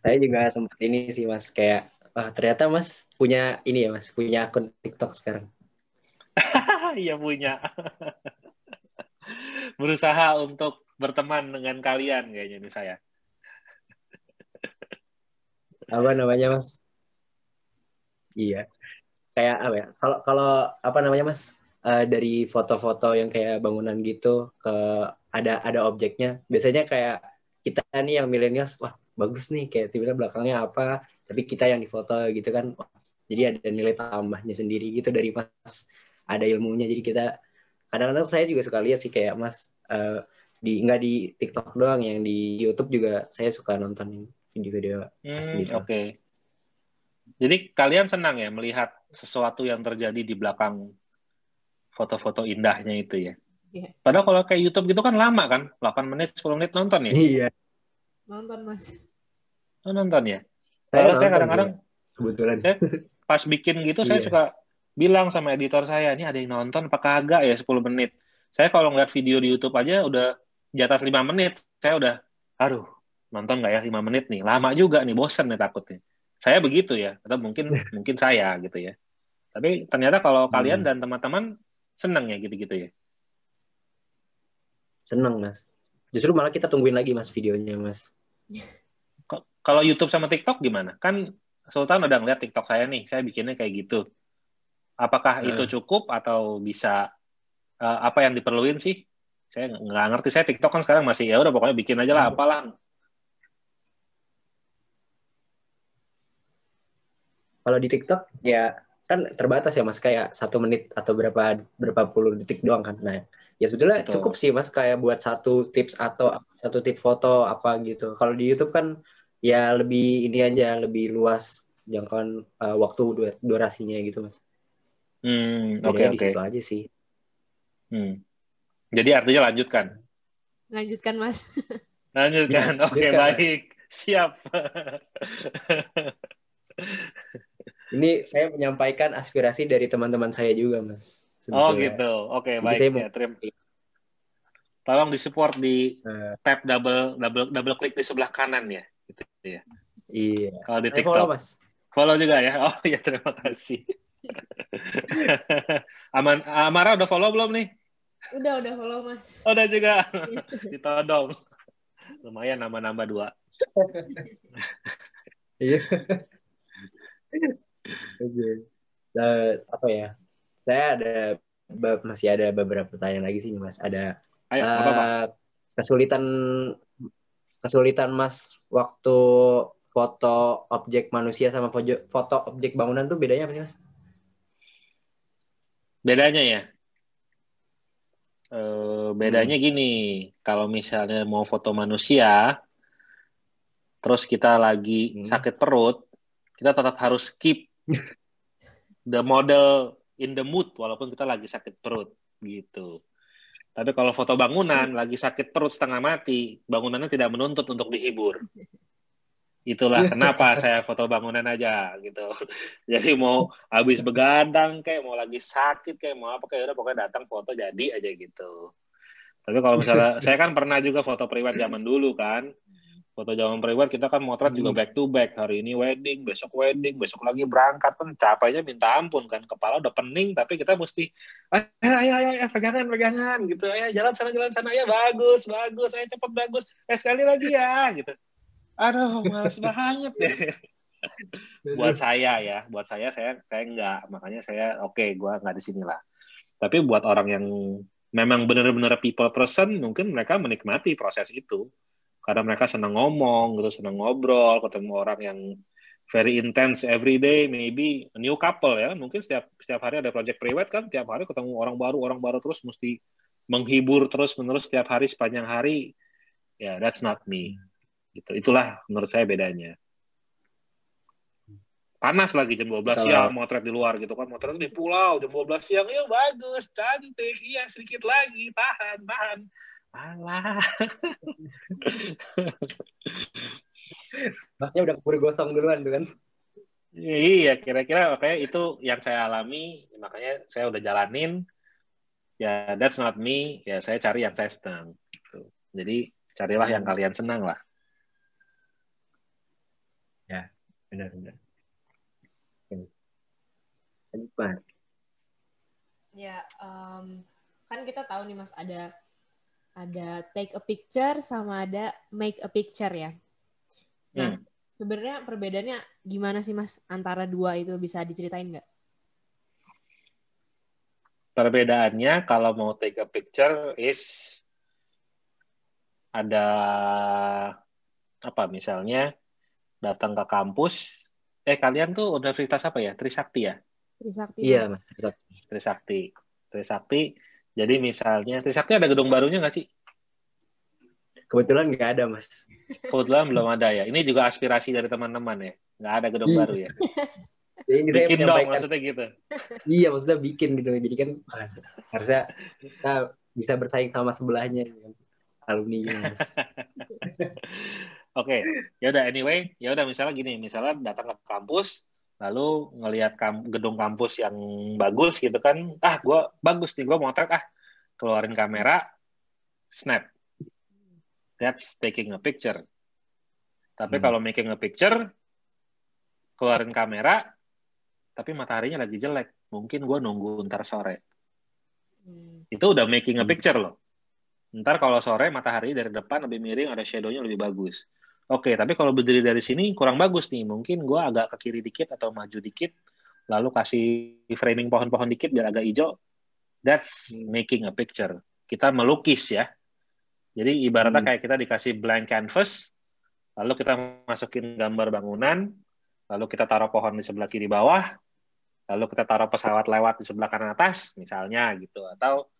Saya juga sempat ini sih Mas, kayak wah ternyata Mas punya ini ya Mas, punya akun TikTok sekarang. Iya punya. Berusaha untuk berteman dengan kalian kayaknya nih saya. Apa namanya Mas? Iya. Kayak apa ya? Kalau kalau apa namanya Mas? Uh, dari foto-foto yang kayak bangunan gitu ke ada ada objeknya, biasanya kayak kita nih yang milenial wah bagus nih, kayak tiba-tiba belakangnya apa, tapi kita yang difoto gitu kan, wah, jadi ada nilai tambahnya sendiri gitu dari Mas, ada ilmunya. Jadi kita kadang-kadang saya juga suka lihat sih kayak Mas uh, di nggak di TikTok doang, yang di YouTube juga saya suka nonton video-video Mas hmm, gitu. Oke. Okay. Jadi kalian senang ya melihat sesuatu yang terjadi di belakang foto-foto indahnya itu ya. Yeah. Padahal kalau kayak YouTube gitu kan lama kan, delapan menit, sepuluh menit nonton ya. Iya. Nonton Mas. Oh, nonton ya. Kalau saya kadang-kadang kebetulan saya pas bikin gitu yeah. Saya suka bilang sama editor saya, ini ada yang nonton apa kagak ya sepuluh menit. Saya kalau ngeliat video di YouTube aja udah di atas lima menit, saya udah aduh, nonton nggak ya lima menit nih. Lama juga nih, bosen nih takutnya. Saya begitu ya, atau mungkin mungkin saya gitu ya. Tapi ternyata kalau kalian hmm. dan teman-teman seneng ya gitu-gitu ya? Seneng, Mas. Justru malah kita tungguin lagi, Mas, videonya, Mas. K- kalau YouTube sama TikTok gimana? Kan Sultan udah ngeliat TikTok saya nih, saya bikinnya kayak gitu. Apakah nah. itu cukup atau bisa uh, apa yang diperluin sih? Saya nggak ngerti. Saya TikTok kan sekarang masih, ya udah pokoknya bikin aja lah, apalah. Kalau di TikTok, ya kan terbatas ya Mas, kayak satu menit atau berapa berapa puluh detik doang kan. Nah ya sebetulnya betul. Cukup sih Mas, kayak buat satu tips atau satu tips foto apa gitu. Kalau di YouTube kan ya lebih ini aja, lebih luas jangkauan uh, waktu durasinya gitu Mas. Hmm, oke oke. Di situ aja sih. Hmm. Jadi artinya lanjutkan. Lanjutkan Mas. Lanjutkan. Ya, oke, baik. Siap. Ini saya menyampaikan aspirasi dari teman-teman saya juga, Mas. Sebetulnya. Oh gitu, oke okay, baik. Ya, terima kasih. Tolong disupport di uh, tab double double double klik di sebelah kanan ya. Gitu, ya. Iya. Kalau di TikTok, follow, Mas. Follow juga ya. Oh ya terima kasih. Aman, Amara udah follow belum nih? Udah udah follow Mas. Udah juga. Ditodong. Lumayan nambah-nambah dua. Iya. Okay. Nah, apa ya? Saya ada masih ada beberapa pertanyaan lagi sih, Mas. Ada Ayo, uh, apa, Pak? kesulitan kesulitan Mas waktu foto objek manusia sama foto objek bangunan tuh bedanya apa sih, Mas? Bedanya ya? Uh, bedanya hmm. gini, kalau misalnya mau foto manusia, terus kita lagi hmm. sakit perut, kita tetap harus keep the model in the mood, walaupun kita lagi sakit perut, gitu. Tapi kalau foto bangunan, hmm. lagi sakit perut setengah mati, bangunannya tidak menuntut untuk dihibur. Itulah kenapa saya foto bangunan aja, gitu. Jadi mau habis begadang kayak, mau lagi sakit kayak, mau apa kayak, udah pokoknya datang foto jadi aja gitu. Tapi kalau misalnya, saya kan pernah juga foto priwet zaman dulu kan. Foto zaman priwet kita kan motret juga back to back. Hari ini wedding, besok wedding, besok lagi berangkat kan. Capainya minta ampun kan. Kepala udah pening, tapi kita mesti, ayo, ayo, ayo, ayo pegangan, pegangan, gitu. Ayo, jalan sana, jalan sana, ya bagus, bagus, ayo cepet bagus. Eh, sekali lagi ya, gitu. Aduh, males banget deh. Buat saya ya, buat saya saya saya enggak, makanya saya oke, okay, gue nggak di sini lah. Tapi buat orang yang memang benar-benar people person, mungkin mereka menikmati proses itu karena mereka senang ngomong, gitu, senang ngobrol, ketemu orang yang very intense every day, maybe a new couple ya, mungkin setiap setiap hari ada project private kan, tiap hari ketemu orang baru, orang baru terus mesti menghibur terus menerus setiap hari sepanjang hari. Ya, yeah, that's not me. Gitu. Itulah menurut saya bedanya. Panas lagi jam dua belas siang motret di luar gitu kan, motret di pulau jam dua belas siang, iya bagus, cantik, iya sedikit lagi, tahan, tahan. Alah. Masnya udah keburu gosong duluan tuh kan. Iya, kira-kira makanya itu yang saya alami, makanya saya udah jalanin. Ya, that's not me, ya saya cari yang saya senang. Gitu. Jadi carilah yang kalian senang lah. Ya, benar-benar. Lanjut, ya, um, kan kita tahu nih, Mas, ada ada take a picture sama ada make a picture ya. Nah, hmm. sebenarnya perbedaannya gimana sih, Mas, antara dua itu, bisa diceritain nggak? Perbedaannya kalau mau take a picture is ada apa misalnya? Datang ke kampus, eh kalian tuh universitas apa ya? Trisakti ya? Trisakti. Iya, Mas. Trisakti. Trisakti. Trisakti. Jadi misalnya, Trisakti ada gedung barunya nggak sih? Kebetulan nggak ada, Mas. Kebetulan belum ada ya. Ini juga aspirasi dari teman-teman ya? Nggak ada gedung baru ya? Bikin dong, maksudnya gitu. Iya, maksudnya bikin gitu. Jadi kan harusnya kita bisa bersaing sama sebelahnya. Alumni-nya, Mas. Oke, okay. ya udah anyway, ya udah misalnya gini, misalnya datang ke kampus, lalu ngelihat kamp- gedung kampus yang bagus gitu kan, ah gue bagus nih, gue motret ah, keluarin kamera, snap, that's taking a picture. Tapi hmm. kalau making a picture, keluarin kamera, tapi mataharinya lagi jelek, mungkin gue nunggu ntar sore. Hmm. Itu udah making a picture loh. Ntar kalau sore matahari dari depan lebih miring, ada shadow-nya lebih bagus. Oke, tapi kalau berdiri dari sini kurang bagus nih. Mungkin gue agak ke kiri dikit atau maju dikit, lalu kasih framing pohon-pohon dikit biar agak hijau. That's making a picture. Kita melukis ya. Jadi ibaratnya hmm. kayak kita dikasih blank canvas, lalu kita masukin gambar bangunan, lalu kita taruh pohon di sebelah kiri bawah, lalu kita taruh pesawat lewat di sebelah kanan atas, misalnya gitu. Atau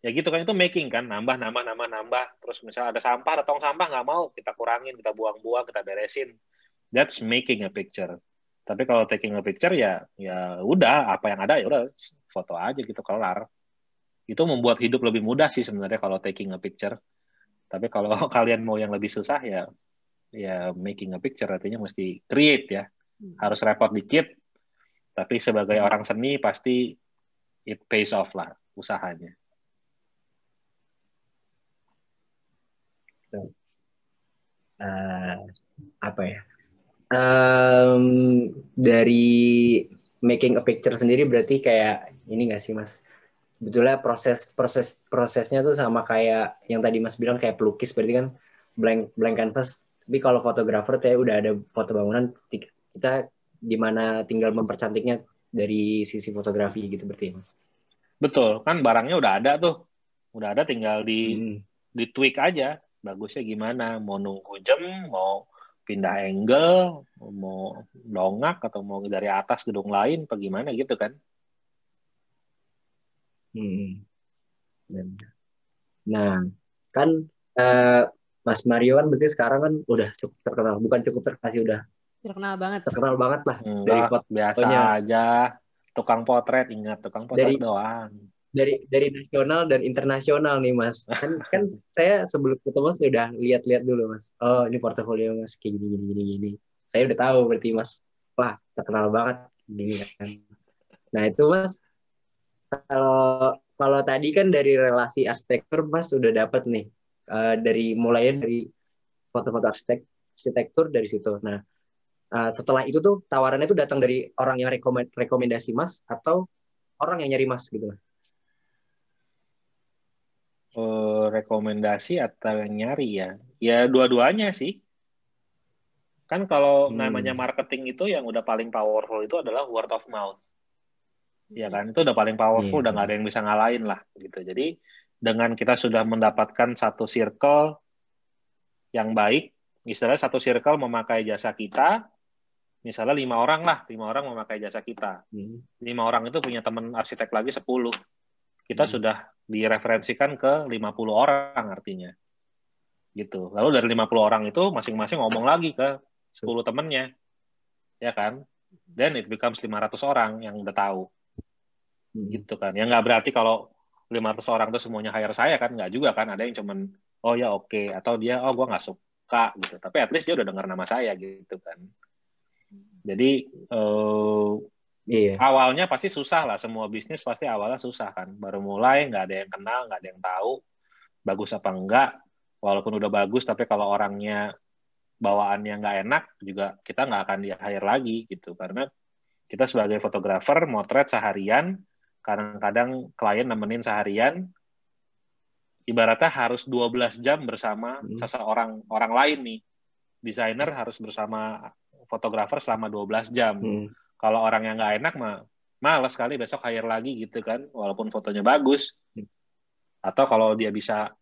ya gitu kan, itu making kan, nambah, nambah, nambah, nambah. Terus misalnya ada sampah, ada tong sampah, nggak mau, kita kurangin, kita buang-buang, kita beresin. That's making a picture. Tapi kalau taking a picture ya, ya udah, apa yang ada ya udah foto aja gitu, kelar. Itu membuat hidup lebih mudah sih sebenarnya kalau taking a picture. Tapi kalau kalian mau yang lebih susah ya, ya making a picture artinya mesti create ya. Harus repot dikit, tapi sebagai orang seni pasti it pays off lah usahanya. Uh, apa ya um, dari making a picture sendiri berarti kayak ini nggak sih, Mas? Betulnya proses proses prosesnya tuh sama kayak yang tadi Mas bilang, kayak pelukis berarti kan blank blank canvas. Tapi kalau fotografer kayak udah ada foto bangunan, kita dimana tinggal mempercantiknya dari sisi fotografi gitu berarti. Betul, kan barangnya udah ada tuh, udah ada tinggal di hmm. di tweak aja, bagusnya gimana, mau nunggu jam, mau pindah angle, mau dongak atau mau dari atas gedung lain, apa gimana gitu kan? Hmm. Nah, kan eh, Mas Mario kan berarti sekarang kan udah cukup terkenal, bukan cukup terkenal sih udah. Terkenal banget. Terkenal banget lah. Enggak, dari pot biasa aja. Tukang potret, ingat tukang potret dari, doang. Dari dari nasional dan internasional nih Mas. Kan kan saya sebelum ketemu sudah lihat-lihat dulu Mas. Oh, ini portofolio Mas kayak gini gini gini gini. Saya udah tahu berarti Mas. Wah, terkenal banget gini kan. Nah, itu Mas. Kalau kalau tadi kan dari relasi arsitektur Mas sudah dapat nih. Uh, dari mulainya dari foto-foto arsitek, arsitektur dari situ. Nah, Uh, setelah itu tuh tawarannya itu datang dari orang yang rekomend, rekomendasi Mas atau orang yang nyari Mas gitu? Uh, rekomendasi atau yang nyari ya? Ya dua-duanya sih. Kan kalau hmm. namanya marketing itu yang udah paling powerful itu adalah word of mouth. Ya kan, itu udah paling powerful, yeah. udah nggak ada yang bisa ngalahin lah gitu. Jadi dengan kita sudah mendapatkan satu circle yang baik, istilahnya satu circle memakai jasa kita. Misalnya lima orang lah, lima orang memakai jasa kita. Hmm. Lima orang itu punya teman arsitek lagi sepuluh. Kita hmm. sudah direferensikan ke lima puluh orang artinya, gitu. Lalu dari lima puluh orang itu masing-masing ngomong lagi ke sepuluh temennya, ya kan? Then it becomes lima ratus orang yang udah tahu, hmm. gitu kan? Ya nggak berarti kalau lima ratus orang itu semuanya hire saya kan? Nggak juga kan? Ada yang cuman oh ya oke okay. atau dia oh gua nggak suka gitu, tapi at least dia udah dengar nama saya gitu kan. Jadi uh, iya. awalnya pasti susah lah, semua bisnis pasti awalnya susah kan, baru mulai nggak ada yang kenal, nggak ada yang tahu bagus apa enggak. Walaupun udah bagus, tapi kalau orangnya bawaannya nggak enak juga kita nggak akan di-hire lagi gitu, karena kita sebagai fotografer motret seharian, kadang-kadang klien nemenin seharian. Ibaratnya harus dua belas jam bersama hmm. seseorang, orang lain nih. Desainer harus bersama fotografer selama dua belas jam. Hmm. Kalau orang yang nggak enak, mah malas sekali besok hire lagi gitu kan, walaupun fotonya bagus. Hmm. Atau kalau dia bisa,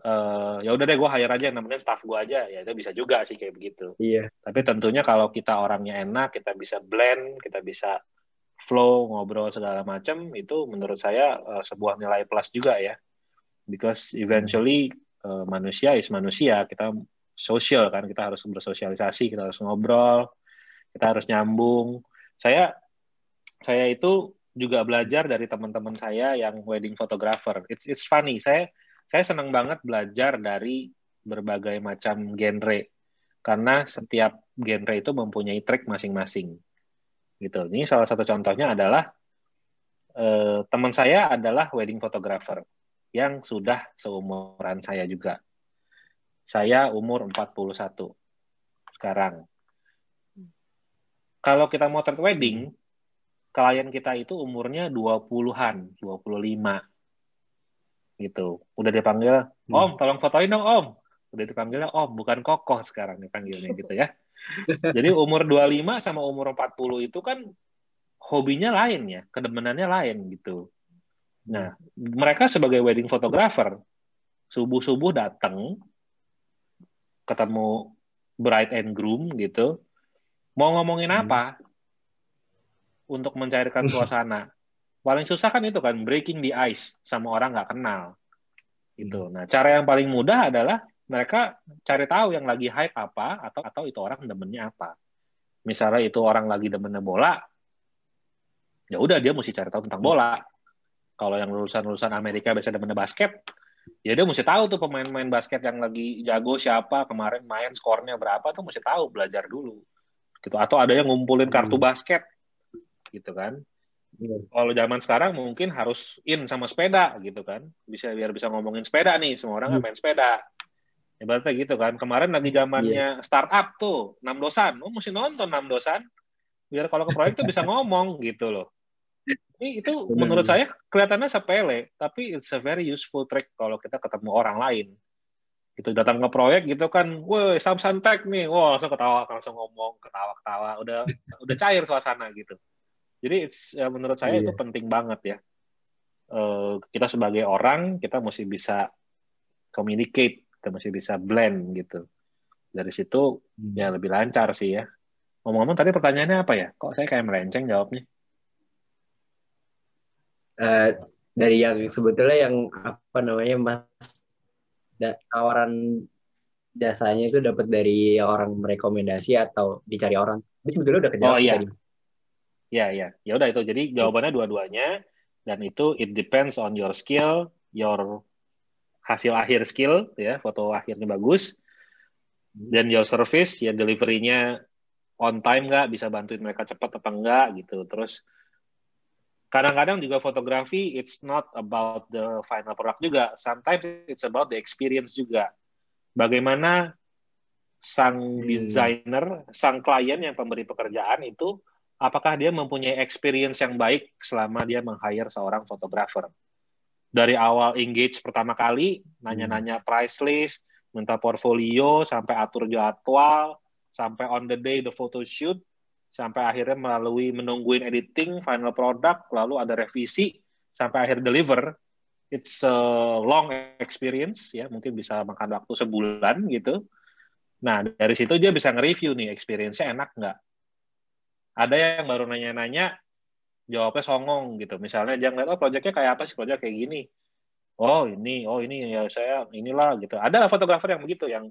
uh, ya udah deh gue hire aja, namanya staff gue aja, ya itu bisa juga sih kayak begitu. Iya. Tapi tentunya kalau kita orangnya enak, kita bisa blend, kita bisa flow, ngobrol segala macam, itu menurut saya uh, sebuah nilai plus juga ya. Because eventually uh, manusia is manusia, kita sosial kan, kita harus bersosialisasi, kita harus ngobrol, kita harus nyambung. Saya saya itu juga belajar dari teman-teman saya yang wedding photographer. It's it's funny. Saya saya senang banget belajar dari berbagai macam genre karena setiap genre itu mempunyai trik masing-masing. Gitu. Ini salah satu contohnya adalah uh, teman saya adalah wedding photographer yang sudah seumuran saya juga. Saya umur empat puluh satu sekarang. Kalau kita motret wedding, klien kita itu umurnya dua puluhan, dua puluh lima. Gitu. Udah dipanggil, "Om, tolong fotoin dong, Om." Udah dipanggilnya Om, bukan kokoh sekarang dipanggilnya gitu ya. Jadi umur dua puluh lima sama umur empat puluh itu kan hobinya lain ya, kedemenannya lain gitu. Nah, mereka sebagai wedding photographer, subuh-subuh datang, ketemu bride and groom gitu, mau ngomongin apa untuk mencairkan suasana. Paling susah kan itu kan, breaking the ice sama orang nggak kenal. Gitu. Nah, cara yang paling mudah adalah mereka cari tahu yang lagi hype apa, atau atau itu orang demennya apa. Misalnya itu orang lagi demennya bola, ya udah dia mesti cari tahu tentang bola. Kalau yang lulusan-lulusan Amerika biasanya demen basket, ya dia mesti tahu tuh pemain-pemain basket yang lagi jago siapa, kemarin main skornya berapa, tuh mesti tahu, belajar dulu. Gitu. Atau ada yang ngumpulin kartu basket, gitu kan. Hmm. Kalau zaman sekarang mungkin harus in sama sepeda, gitu kan. Bisa biar bisa ngomongin sepeda nih, semua orang hmm. kan main sepeda. Ibaratnya gitu kan. Kemarin lagi zamannya yeah. startup tuh, enam dosan. Oh, mesti nonton enam dosan, biar kalau ke proyek tuh bisa ngomong gitu loh. Ini itu benar, menurut benar. Saya kelihatannya sepele, tapi it's a very useful trick kalau kita ketemu orang lain. Gitu datang ke proyek gitu kan, woi samsantek nih, wah langsung ketawa, langsung ngomong ketawa-ketawa, udah udah cair suasana gitu. Jadi menurut saya yeah. itu penting banget ya. Uh, kita sebagai orang kita mesti bisa communicate, kita mesti bisa blend gitu. Dari situ hmm. ya lebih lancar sih ya. Ngomong-ngomong tadi pertanyaannya apa ya? Kok saya kayak melenceng jawabnya? Uh, dari yang sebetulnya yang apa namanya mas. Da, tawaran jasanya itu dapat dari orang merekomendasi atau dicari orang. Tapi sebetulnya udah kejawab. Oh iya. Tadi. Ya ya. Ya udah itu. Jadi jawabannya dua-duanya dan itu it depends on your skill, your hasil akhir skill ya, foto akhirnya bagus. Dan your service ya delivery-nya on time nggak, bisa bantuin mereka cepat apa enggak gitu. Terus kadang-kadang juga fotografi, it's not about the final product juga. Sometimes it's about the experience juga. Bagaimana sang desainer, sang klien yang pemberi pekerjaan itu, apakah dia mempunyai experience yang baik selama dia meng-hire seorang fotografer. Dari awal engage pertama kali, nanya-nanya price list, minta portfolio, sampai atur jadwal, sampai on the day the photo shoot, sampai akhirnya melalui menungguin editing, final product, lalu ada revisi, sampai akhir deliver, it's a long experience, ya mungkin bisa makan waktu sebulan gitu. Nah, dari situ dia bisa nge-review nih, experience-nya enak nggak? Ada yang baru nanya-nanya, jawabnya songong gitu. Misalnya dia ngeliat, oh proyeknya kayak apa sih, proyek kayak gini. Oh ini, oh ini, ya saya inilah gitu. Ada fotografer yang begitu, yang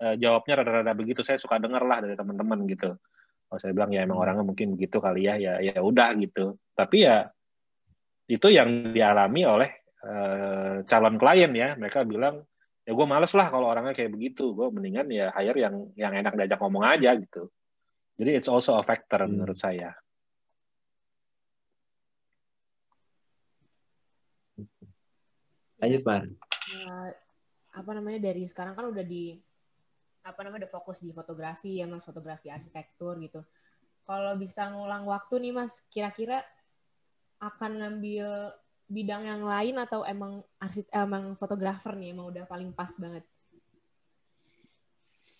eh, jawabnya rada-rada begitu, saya suka denger lah dari teman-teman gitu. Kalau saya bilang ya emang orangnya mungkin begitu kali ya, ya ya udah gitu. Tapi ya itu yang dialami oleh uh, calon klien ya. Mereka bilang ya gue males lah kalau orangnya kayak begitu. Gue mendingan ya hire yang yang enak diajak ngomong aja gitu. Jadi it's also a factor hmm. menurut saya. Lanjut Pak. Uh, apa namanya dari sekarang kan udah di apa namanya, udah fokus di fotografi ya mas, fotografi arsitektur gitu. Kalau bisa ngulang waktu nih mas, kira-kira akan ngambil bidang yang lain atau emang arsitek, emang fotografer nih emang udah paling pas banget?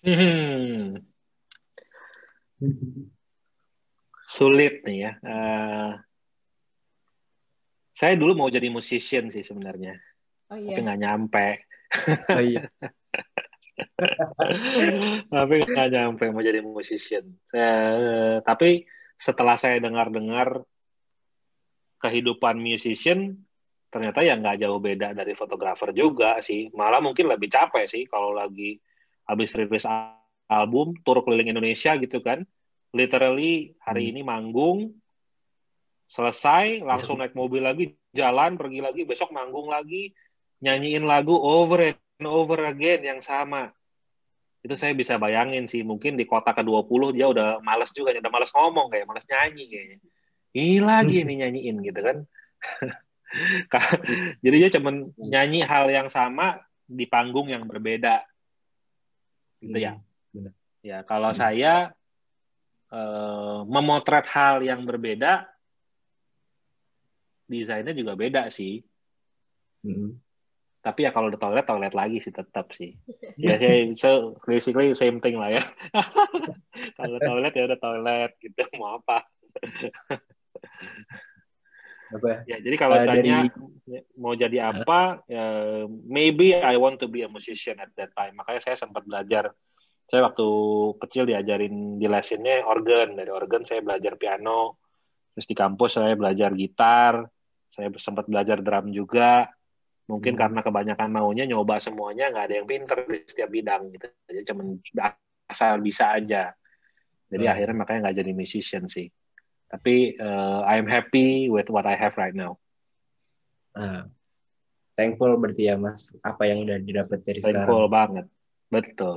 Hmm. Sulit nih ya. Uh, saya dulu mau jadi musician sih sebenarnya, oh, iya. tapi nggak nyampe. Oh, iya. Tapi nggak nyampe mau jadi musician. Eh, tapi setelah saya dengar-dengar kehidupan musician, ternyata ya nggak jauh beda dari fotografer juga sih. Malah mungkin lebih capek sih kalau lagi habis rilis album, tur keliling Indonesia gitu kan. Literally hari ini manggung, selesai, langsung naik mobil lagi, jalan, pergi lagi, besok manggung lagi, nyanyiin lagu over it. Over again yang sama. Itu saya bisa bayangin sih, mungkin di kota ke dua puluh dia udah malas juga, udah malas ngomong kayak, malas nyanyi kayaknya. Ini lagi nih nyanyiin gitu kan. Jadi dia cuman nyanyi hal yang sama di panggung yang berbeda. Gitu ya. Ya, kalau hmm. saya eh, memotret hal yang berbeda, desainnya juga beda sih. Hmm. Tapi ya kalau di toilet, toilet lagi sih tetap sih. Ya, so basically same thing lah ya. Kalau toilet ya udah toilet gitu, mau apa. Apa? Ya, jadi kalau uh, tanya dari... mau jadi apa, uh, maybe I want to be a musician at that time. Makanya saya sempat belajar. Saya waktu kecil diajarin di lesinnya organ. Dari organ saya belajar piano. Terus di kampus saya belajar gitar. Saya sempat belajar drum juga. Mungkin hmm. karena kebanyakan maunya nyoba semuanya, nggak ada yang pinter di setiap bidang gitu, jadi cuma asal bisa aja. Jadi hmm. akhirnya makanya nggak jadi musician sih. Tapi uh, I'm happy with what I have right now. Uh, thankful berarti ya mas, apa yang udah didapat dari sekarang. Thankful banget, betul.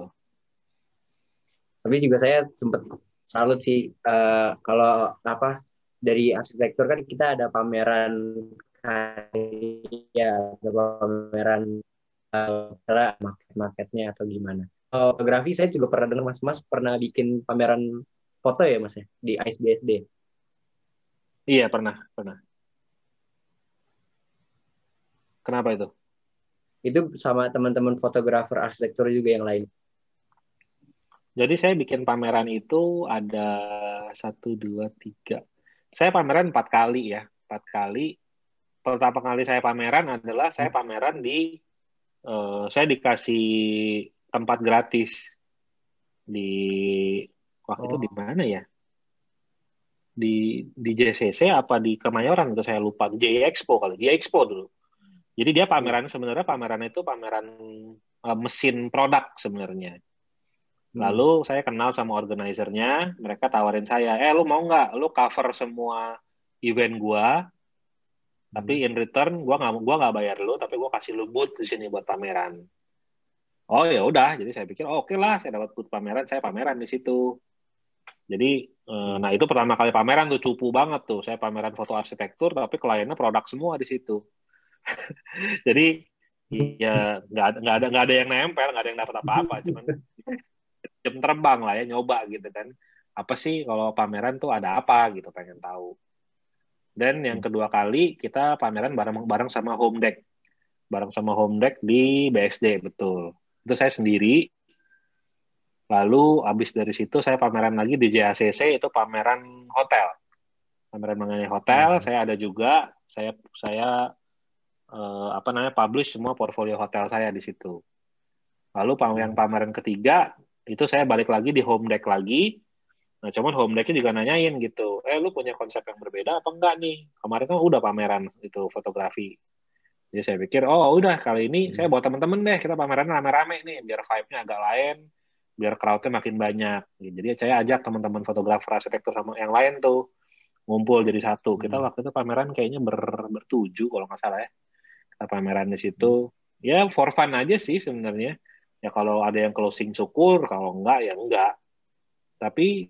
Tapi juga saya sempat salut sih uh, kalau apa dari arsitektur kan kita ada pameran. Iya, pameran uh, market-marketnya atau gimana. Fotografi saya juga pernah dengar mas-mas pernah bikin pameran foto ya mas ya di I C E B S D. Iya pernah, pernah. Kenapa itu? Itu sama teman-teman fotografer arsitektur juga yang lain. Jadi saya bikin pameran itu ada satu, dua, tiga. Saya pameran empat kali ya, empat kali. Pertama kali saya pameran adalah saya pameran di, eh, saya dikasih tempat gratis di waktu oh. itu di mana ya? Di di J C C apa di Kemayoran itu saya lupa. J-Expo kali, J-Expo dulu. Jadi dia pameran sebenarnya pameran itu pameran uh, mesin produk sebenarnya. Lalu saya kenal sama organisernya, mereka tawarin saya, eh lu mau nggak, lu cover semua event gua, tapi in return gua nggak gua nggak bayar lu, tapi gua kasih lu booth di sini buat pameran. Oh ya udah, jadi saya pikir oh, oke lah, saya dapat booth pameran, saya pameran di situ. Jadi, eh, nah itu pertama kali pameran tuh cupu banget tuh, saya pameran foto arsitektur, tapi kliennya produk semua di situ. Jadi, ya nggak ada nggak ada nggak ada yang nempel, nggak ada yang dapat apa-apa, cuman jam terbang lah ya, nyoba gitu kan. Apa sih kalau pameran tuh ada apa gitu, pengen tahu. Dan yang kedua kali kita pameran bareng bareng sama Home Deck. Bareng sama Home Deck di B S D, betul. Itu saya sendiri. Lalu abis dari situ saya pameran lagi di J A C C, itu pameran hotel. Pameran mengenai hotel, hmm. saya ada juga, saya saya eh, apa namanya publish semua portfolio hotel saya di situ. Lalu pameran pameran ketiga itu saya balik lagi di Home Deck lagi. Nah, cuman Home Deck-nya juga nanyain gitu. Eh, lu punya konsep yang berbeda apa enggak nih? Kemarin kan udah pameran itu fotografi. Jadi saya pikir, oh udah kali ini hmm. saya buat temen-temen deh, kita pameran rame-rame nih, biar vibe-nya agak lain, biar crowd-nya makin banyak. Jadi saya ajak teman-teman fotografer arsitektur sama yang lain tuh ngumpul jadi satu. Kita hmm. waktu itu pameran kayaknya ber, bertujuh kalau nggak salah ya. Kita pameran di situ. Ya for fun aja sih sebenarnya. Ya kalau ada yang closing syukur, kalau enggak ya enggak. Tapi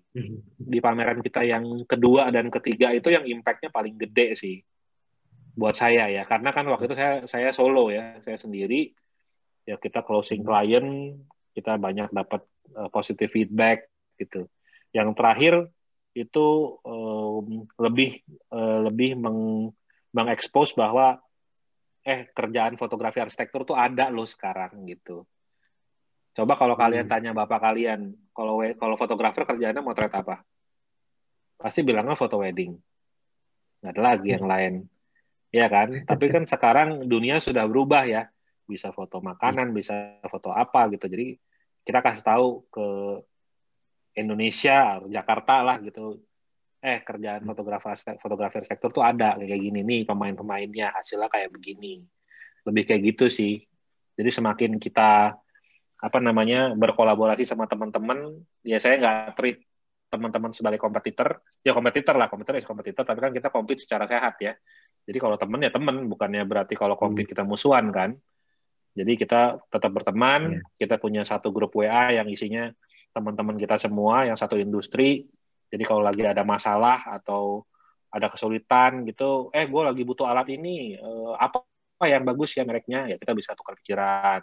di pameran kita yang kedua dan ketiga itu yang impact-nya paling gede sih buat saya ya. Karena kan waktu itu saya saya solo ya, saya sendiri. Ya kita closing klien, kita banyak dapat uh, positive feedback gitu. Yang terakhir itu um, lebih uh, lebih meng mengekspos bahwa eh kerjaan fotografi arsitektur tuh ada loh sekarang gitu. Coba kalau kalian tanya bapak kalian, kalau kalau fotografer kerjaannya motret apa? Pasti bilangnya foto wedding. Nggak ada lagi yang lain. Ya kan? Tapi kan sekarang dunia sudah berubah ya. Bisa foto makanan, bisa foto apa gitu. Jadi kita kasih tahu ke Indonesia, Jakarta lah gitu. Eh, kerjaan fotografer fotografer sektor tuh ada kayak gini nih, pemain-pemainnya hasilnya kayak begini. Lebih kayak gitu sih. Jadi semakin kita apa namanya berkolaborasi sama teman-teman, ya saya nggak treat teman-teman sebagai kompetitor, ya kompetitor lah, kompetitor is kompetitor, tapi kan kita compete secara sehat ya. Jadi kalau teman ya teman, bukannya berarti kalau compete kita musuhan kan. Jadi kita tetap berteman, yeah. Kita punya satu grup W A yang isinya teman-teman kita semua yang satu industri. Jadi kalau lagi ada masalah atau ada kesulitan gitu, eh gue lagi butuh alat ini, eh, apa yang bagus ya mereknya, ya kita bisa tukar pikiran.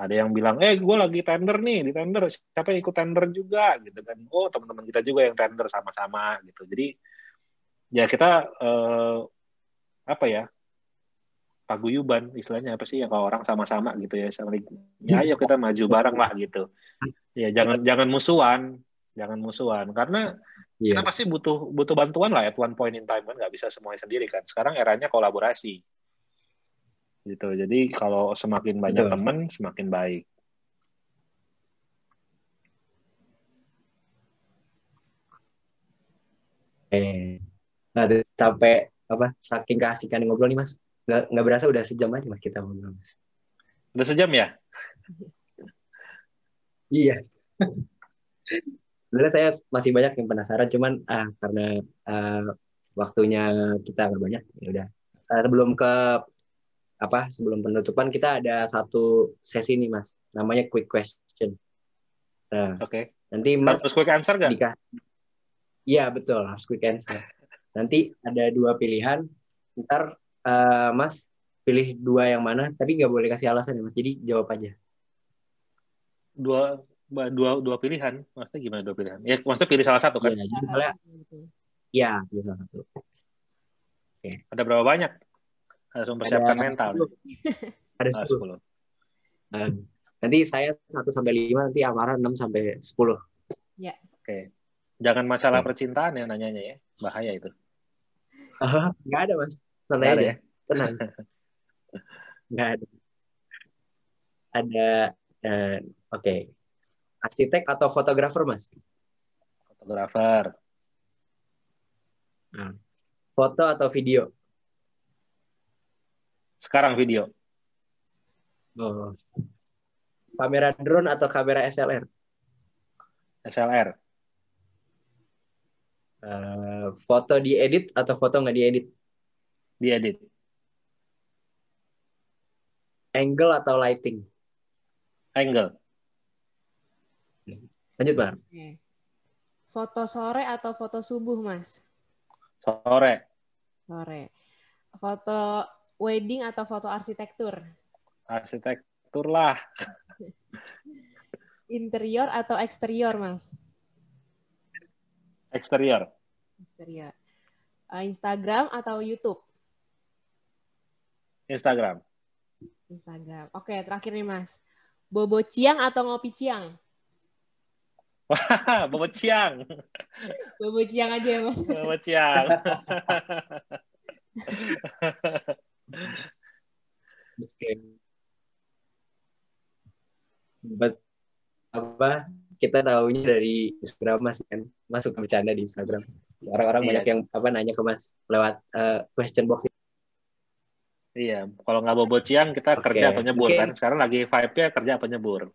Ada yang bilang, eh gue lagi tender nih, di tender, siapa yang ikut tender juga, gitu kan. Oh, teman-teman kita juga yang tender sama-sama, gitu. Jadi, ya kita, eh, apa ya, paguyuban, istilahnya apa sih, ya kalau orang sama-sama gitu ya, sama, ya ayo kita maju bareng lah, gitu. Ya, jangan jangan musuhan, jangan musuhan, karena yeah. Kita pasti butuh butuh bantuan lah, at one point in time, kan nggak bisa semuanya sendiri, kan. Sekarang eranya kolaborasi. Gitu. Jadi kalau semakin banyak teman, semakin baik. Eh, nah, sampai apa? Saking keasikan ngobrol nih mas, nggak nggak berasa udah sejam aja mas kita ngobrol mas. Udah sejam ya? Iya. Sebenarnya saya masih banyak yang penasaran, cuman ah karena ah, waktunya kita nggak banyak, ya udah. Sebelum ke apa sebelum penutupan kita ada satu sesi nih mas, namanya quick question. Nah, oke. Okay. Nanti mas harus quick answer kan? Iya betul harus quick answer. Nanti ada dua pilihan. Ntar uh, mas pilih dua yang mana? Tapi nggak boleh kasih alasan ya mas. Jadi jawab aja. Dua dua dua pilihan. Maksudnya gimana dua pilihan? Ya maksudnya pilih salah satu kan? Iya. Misalnya. Iya pilih salah satu. Oke. Okay. Ada berapa banyak? Harus mempersiapkan mental. Ada sepuluh. Um, nanti saya satu sampai lima, nanti Amara enam sampai sepuluh. Ya. Oke. Jangan masalah percintaan yang nanyanya ya. Bahaya itu. Nggak ada, Mas. Santai aja. Ya? Tenang. Nggak ada. Ada, uh, oke. Okay. Arsitek atau fotografer, Mas? Fotografer. Nah. Foto atau video? Sekarang video. Oh. Kamera drone atau kamera S L R? S L R. Uh, foto diedit atau foto nggak diedit? Diedit. Angle atau lighting? Angle. Lanjut, Bar. Okay. Foto sore atau foto subuh, Mas? Sore. Sore. Foto wedding atau foto arsitektur? Arsitektur lah. Interior atau eksterior, Mas? Eksterior. Eksterior. Instagram atau YouTube? Instagram. Instagram. Oke, terakhir nih, Mas. Bobo Ciang atau Ngopi Ciang? Wah, Bobo Ciang. Bobo Ciang aja ya, Mas. Bobo Ciang. Oke. But, apa? Kita tahunya dari Instagram, Mas, kan. Mas suka bercanda di Instagram. Orang-orang iya. Banyak yang apa nanya ke Mas lewat uh, question box. Iya, kalau nggak bobo ciang kita okay. Kerja apa nyebur, okay. Kan. Sekarang lagi vibe-nya kerja apa nyebur. Oke.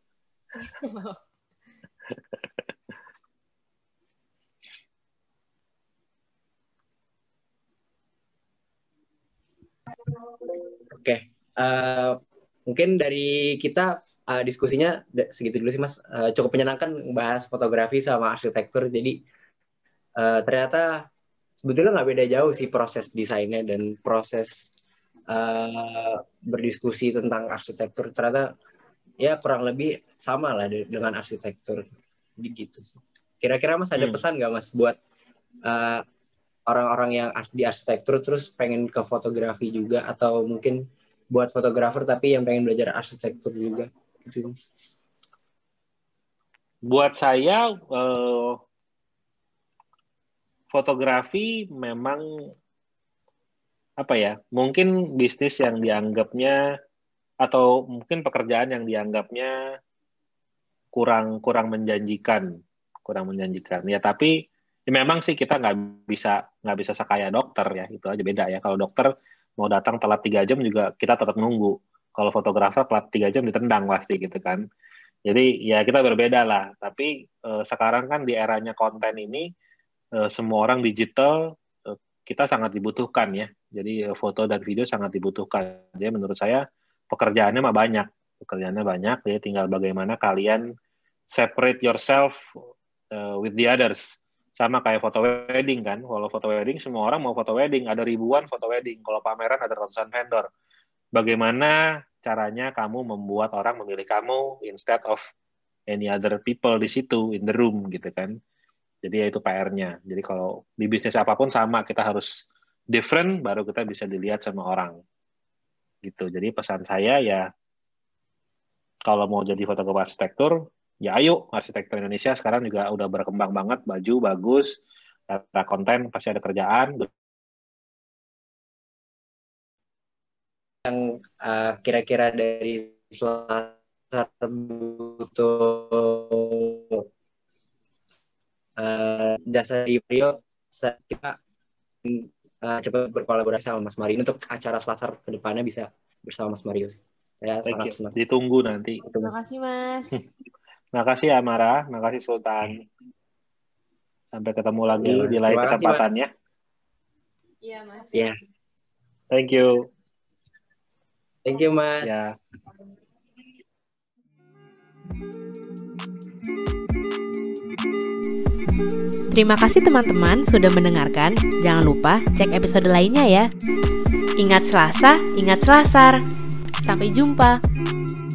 Okay. Uh, mungkin dari kita uh, diskusinya segitu dulu sih, Mas. Uh, cukup menyenangkan bahas fotografi sama arsitektur. Jadi uh, ternyata sebetulnya nggak beda jauh sih proses desainnya dan proses uh, berdiskusi tentang arsitektur. Ternyata ya kurang lebih sama lah dengan arsitektur. Jadi gitu sih. Kira-kira, Mas, ada hmm. pesan nggak, Mas, buat uh, orang-orang yang di arsitektur terus pengen ke fotografi juga, atau mungkin buat fotografer tapi yang pengen belajar arsitektur juga gitu? Buat saya eh, fotografi memang apa ya, mungkin bisnis yang dianggapnya atau mungkin pekerjaan yang dianggapnya kurang kurang menjanjikan kurang menjanjikan ya, tapi ya memang sih kita nggak bisa nggak bisa sekaya dokter ya, itu aja beda ya. Kalau dokter mau datang telat tiga jam juga kita tetap nunggu. Kalau fotografer telat tiga jam ditendang pasti gitu kan. Jadi ya kita berbeda lah. Tapi eh, sekarang kan di eranya konten ini eh, semua orang digital eh, kita sangat dibutuhkan ya. Jadi eh, foto dan video sangat dibutuhkan. Jadi menurut saya pekerjaannya mah banyak. Pekerjaannya banyak. Jadi tinggal bagaimana kalian separate yourself eh, with the others. Sama kayak foto wedding kan, kalau foto wedding semua orang mau foto wedding, ada ribuan foto wedding, kalau pameran ada ratusan vendor. Bagaimana caranya kamu membuat orang memilih kamu instead of any other people di situ in the room gitu kan? Jadi ya itu P R-nya. Jadi kalau di bisnis apapun sama, kita harus different baru kita bisa dilihat sama orang gitu. Jadi pesan saya ya kalau mau jadi fotografer arsitektur, ya ayo, arsitektur Indonesia sekarang juga udah berkembang banget, baju bagus, data konten pasti ada kerjaan. Yang uh, kira-kira dari Selasar butuh uh, jasa di Rio, kita uh, cepat berkolaborasi sama Mas Mario untuk acara Selasar kedepannya bisa bersama Mas Mario. Ya, sangat senang. Ditunggu nanti. Terima kasih, Mas. Makasih Amara, makasih Sultan. Sampai ketemu lagi ya, di lain kesempatannya. Iya, Mas. Iya. Yeah. Thank you. Thank you, Mas. Ya. Terima kasih teman-teman sudah mendengarkan. Jangan lupa cek episode lainnya ya. Ingat Selasa, ingat Selasar. Sampai jumpa.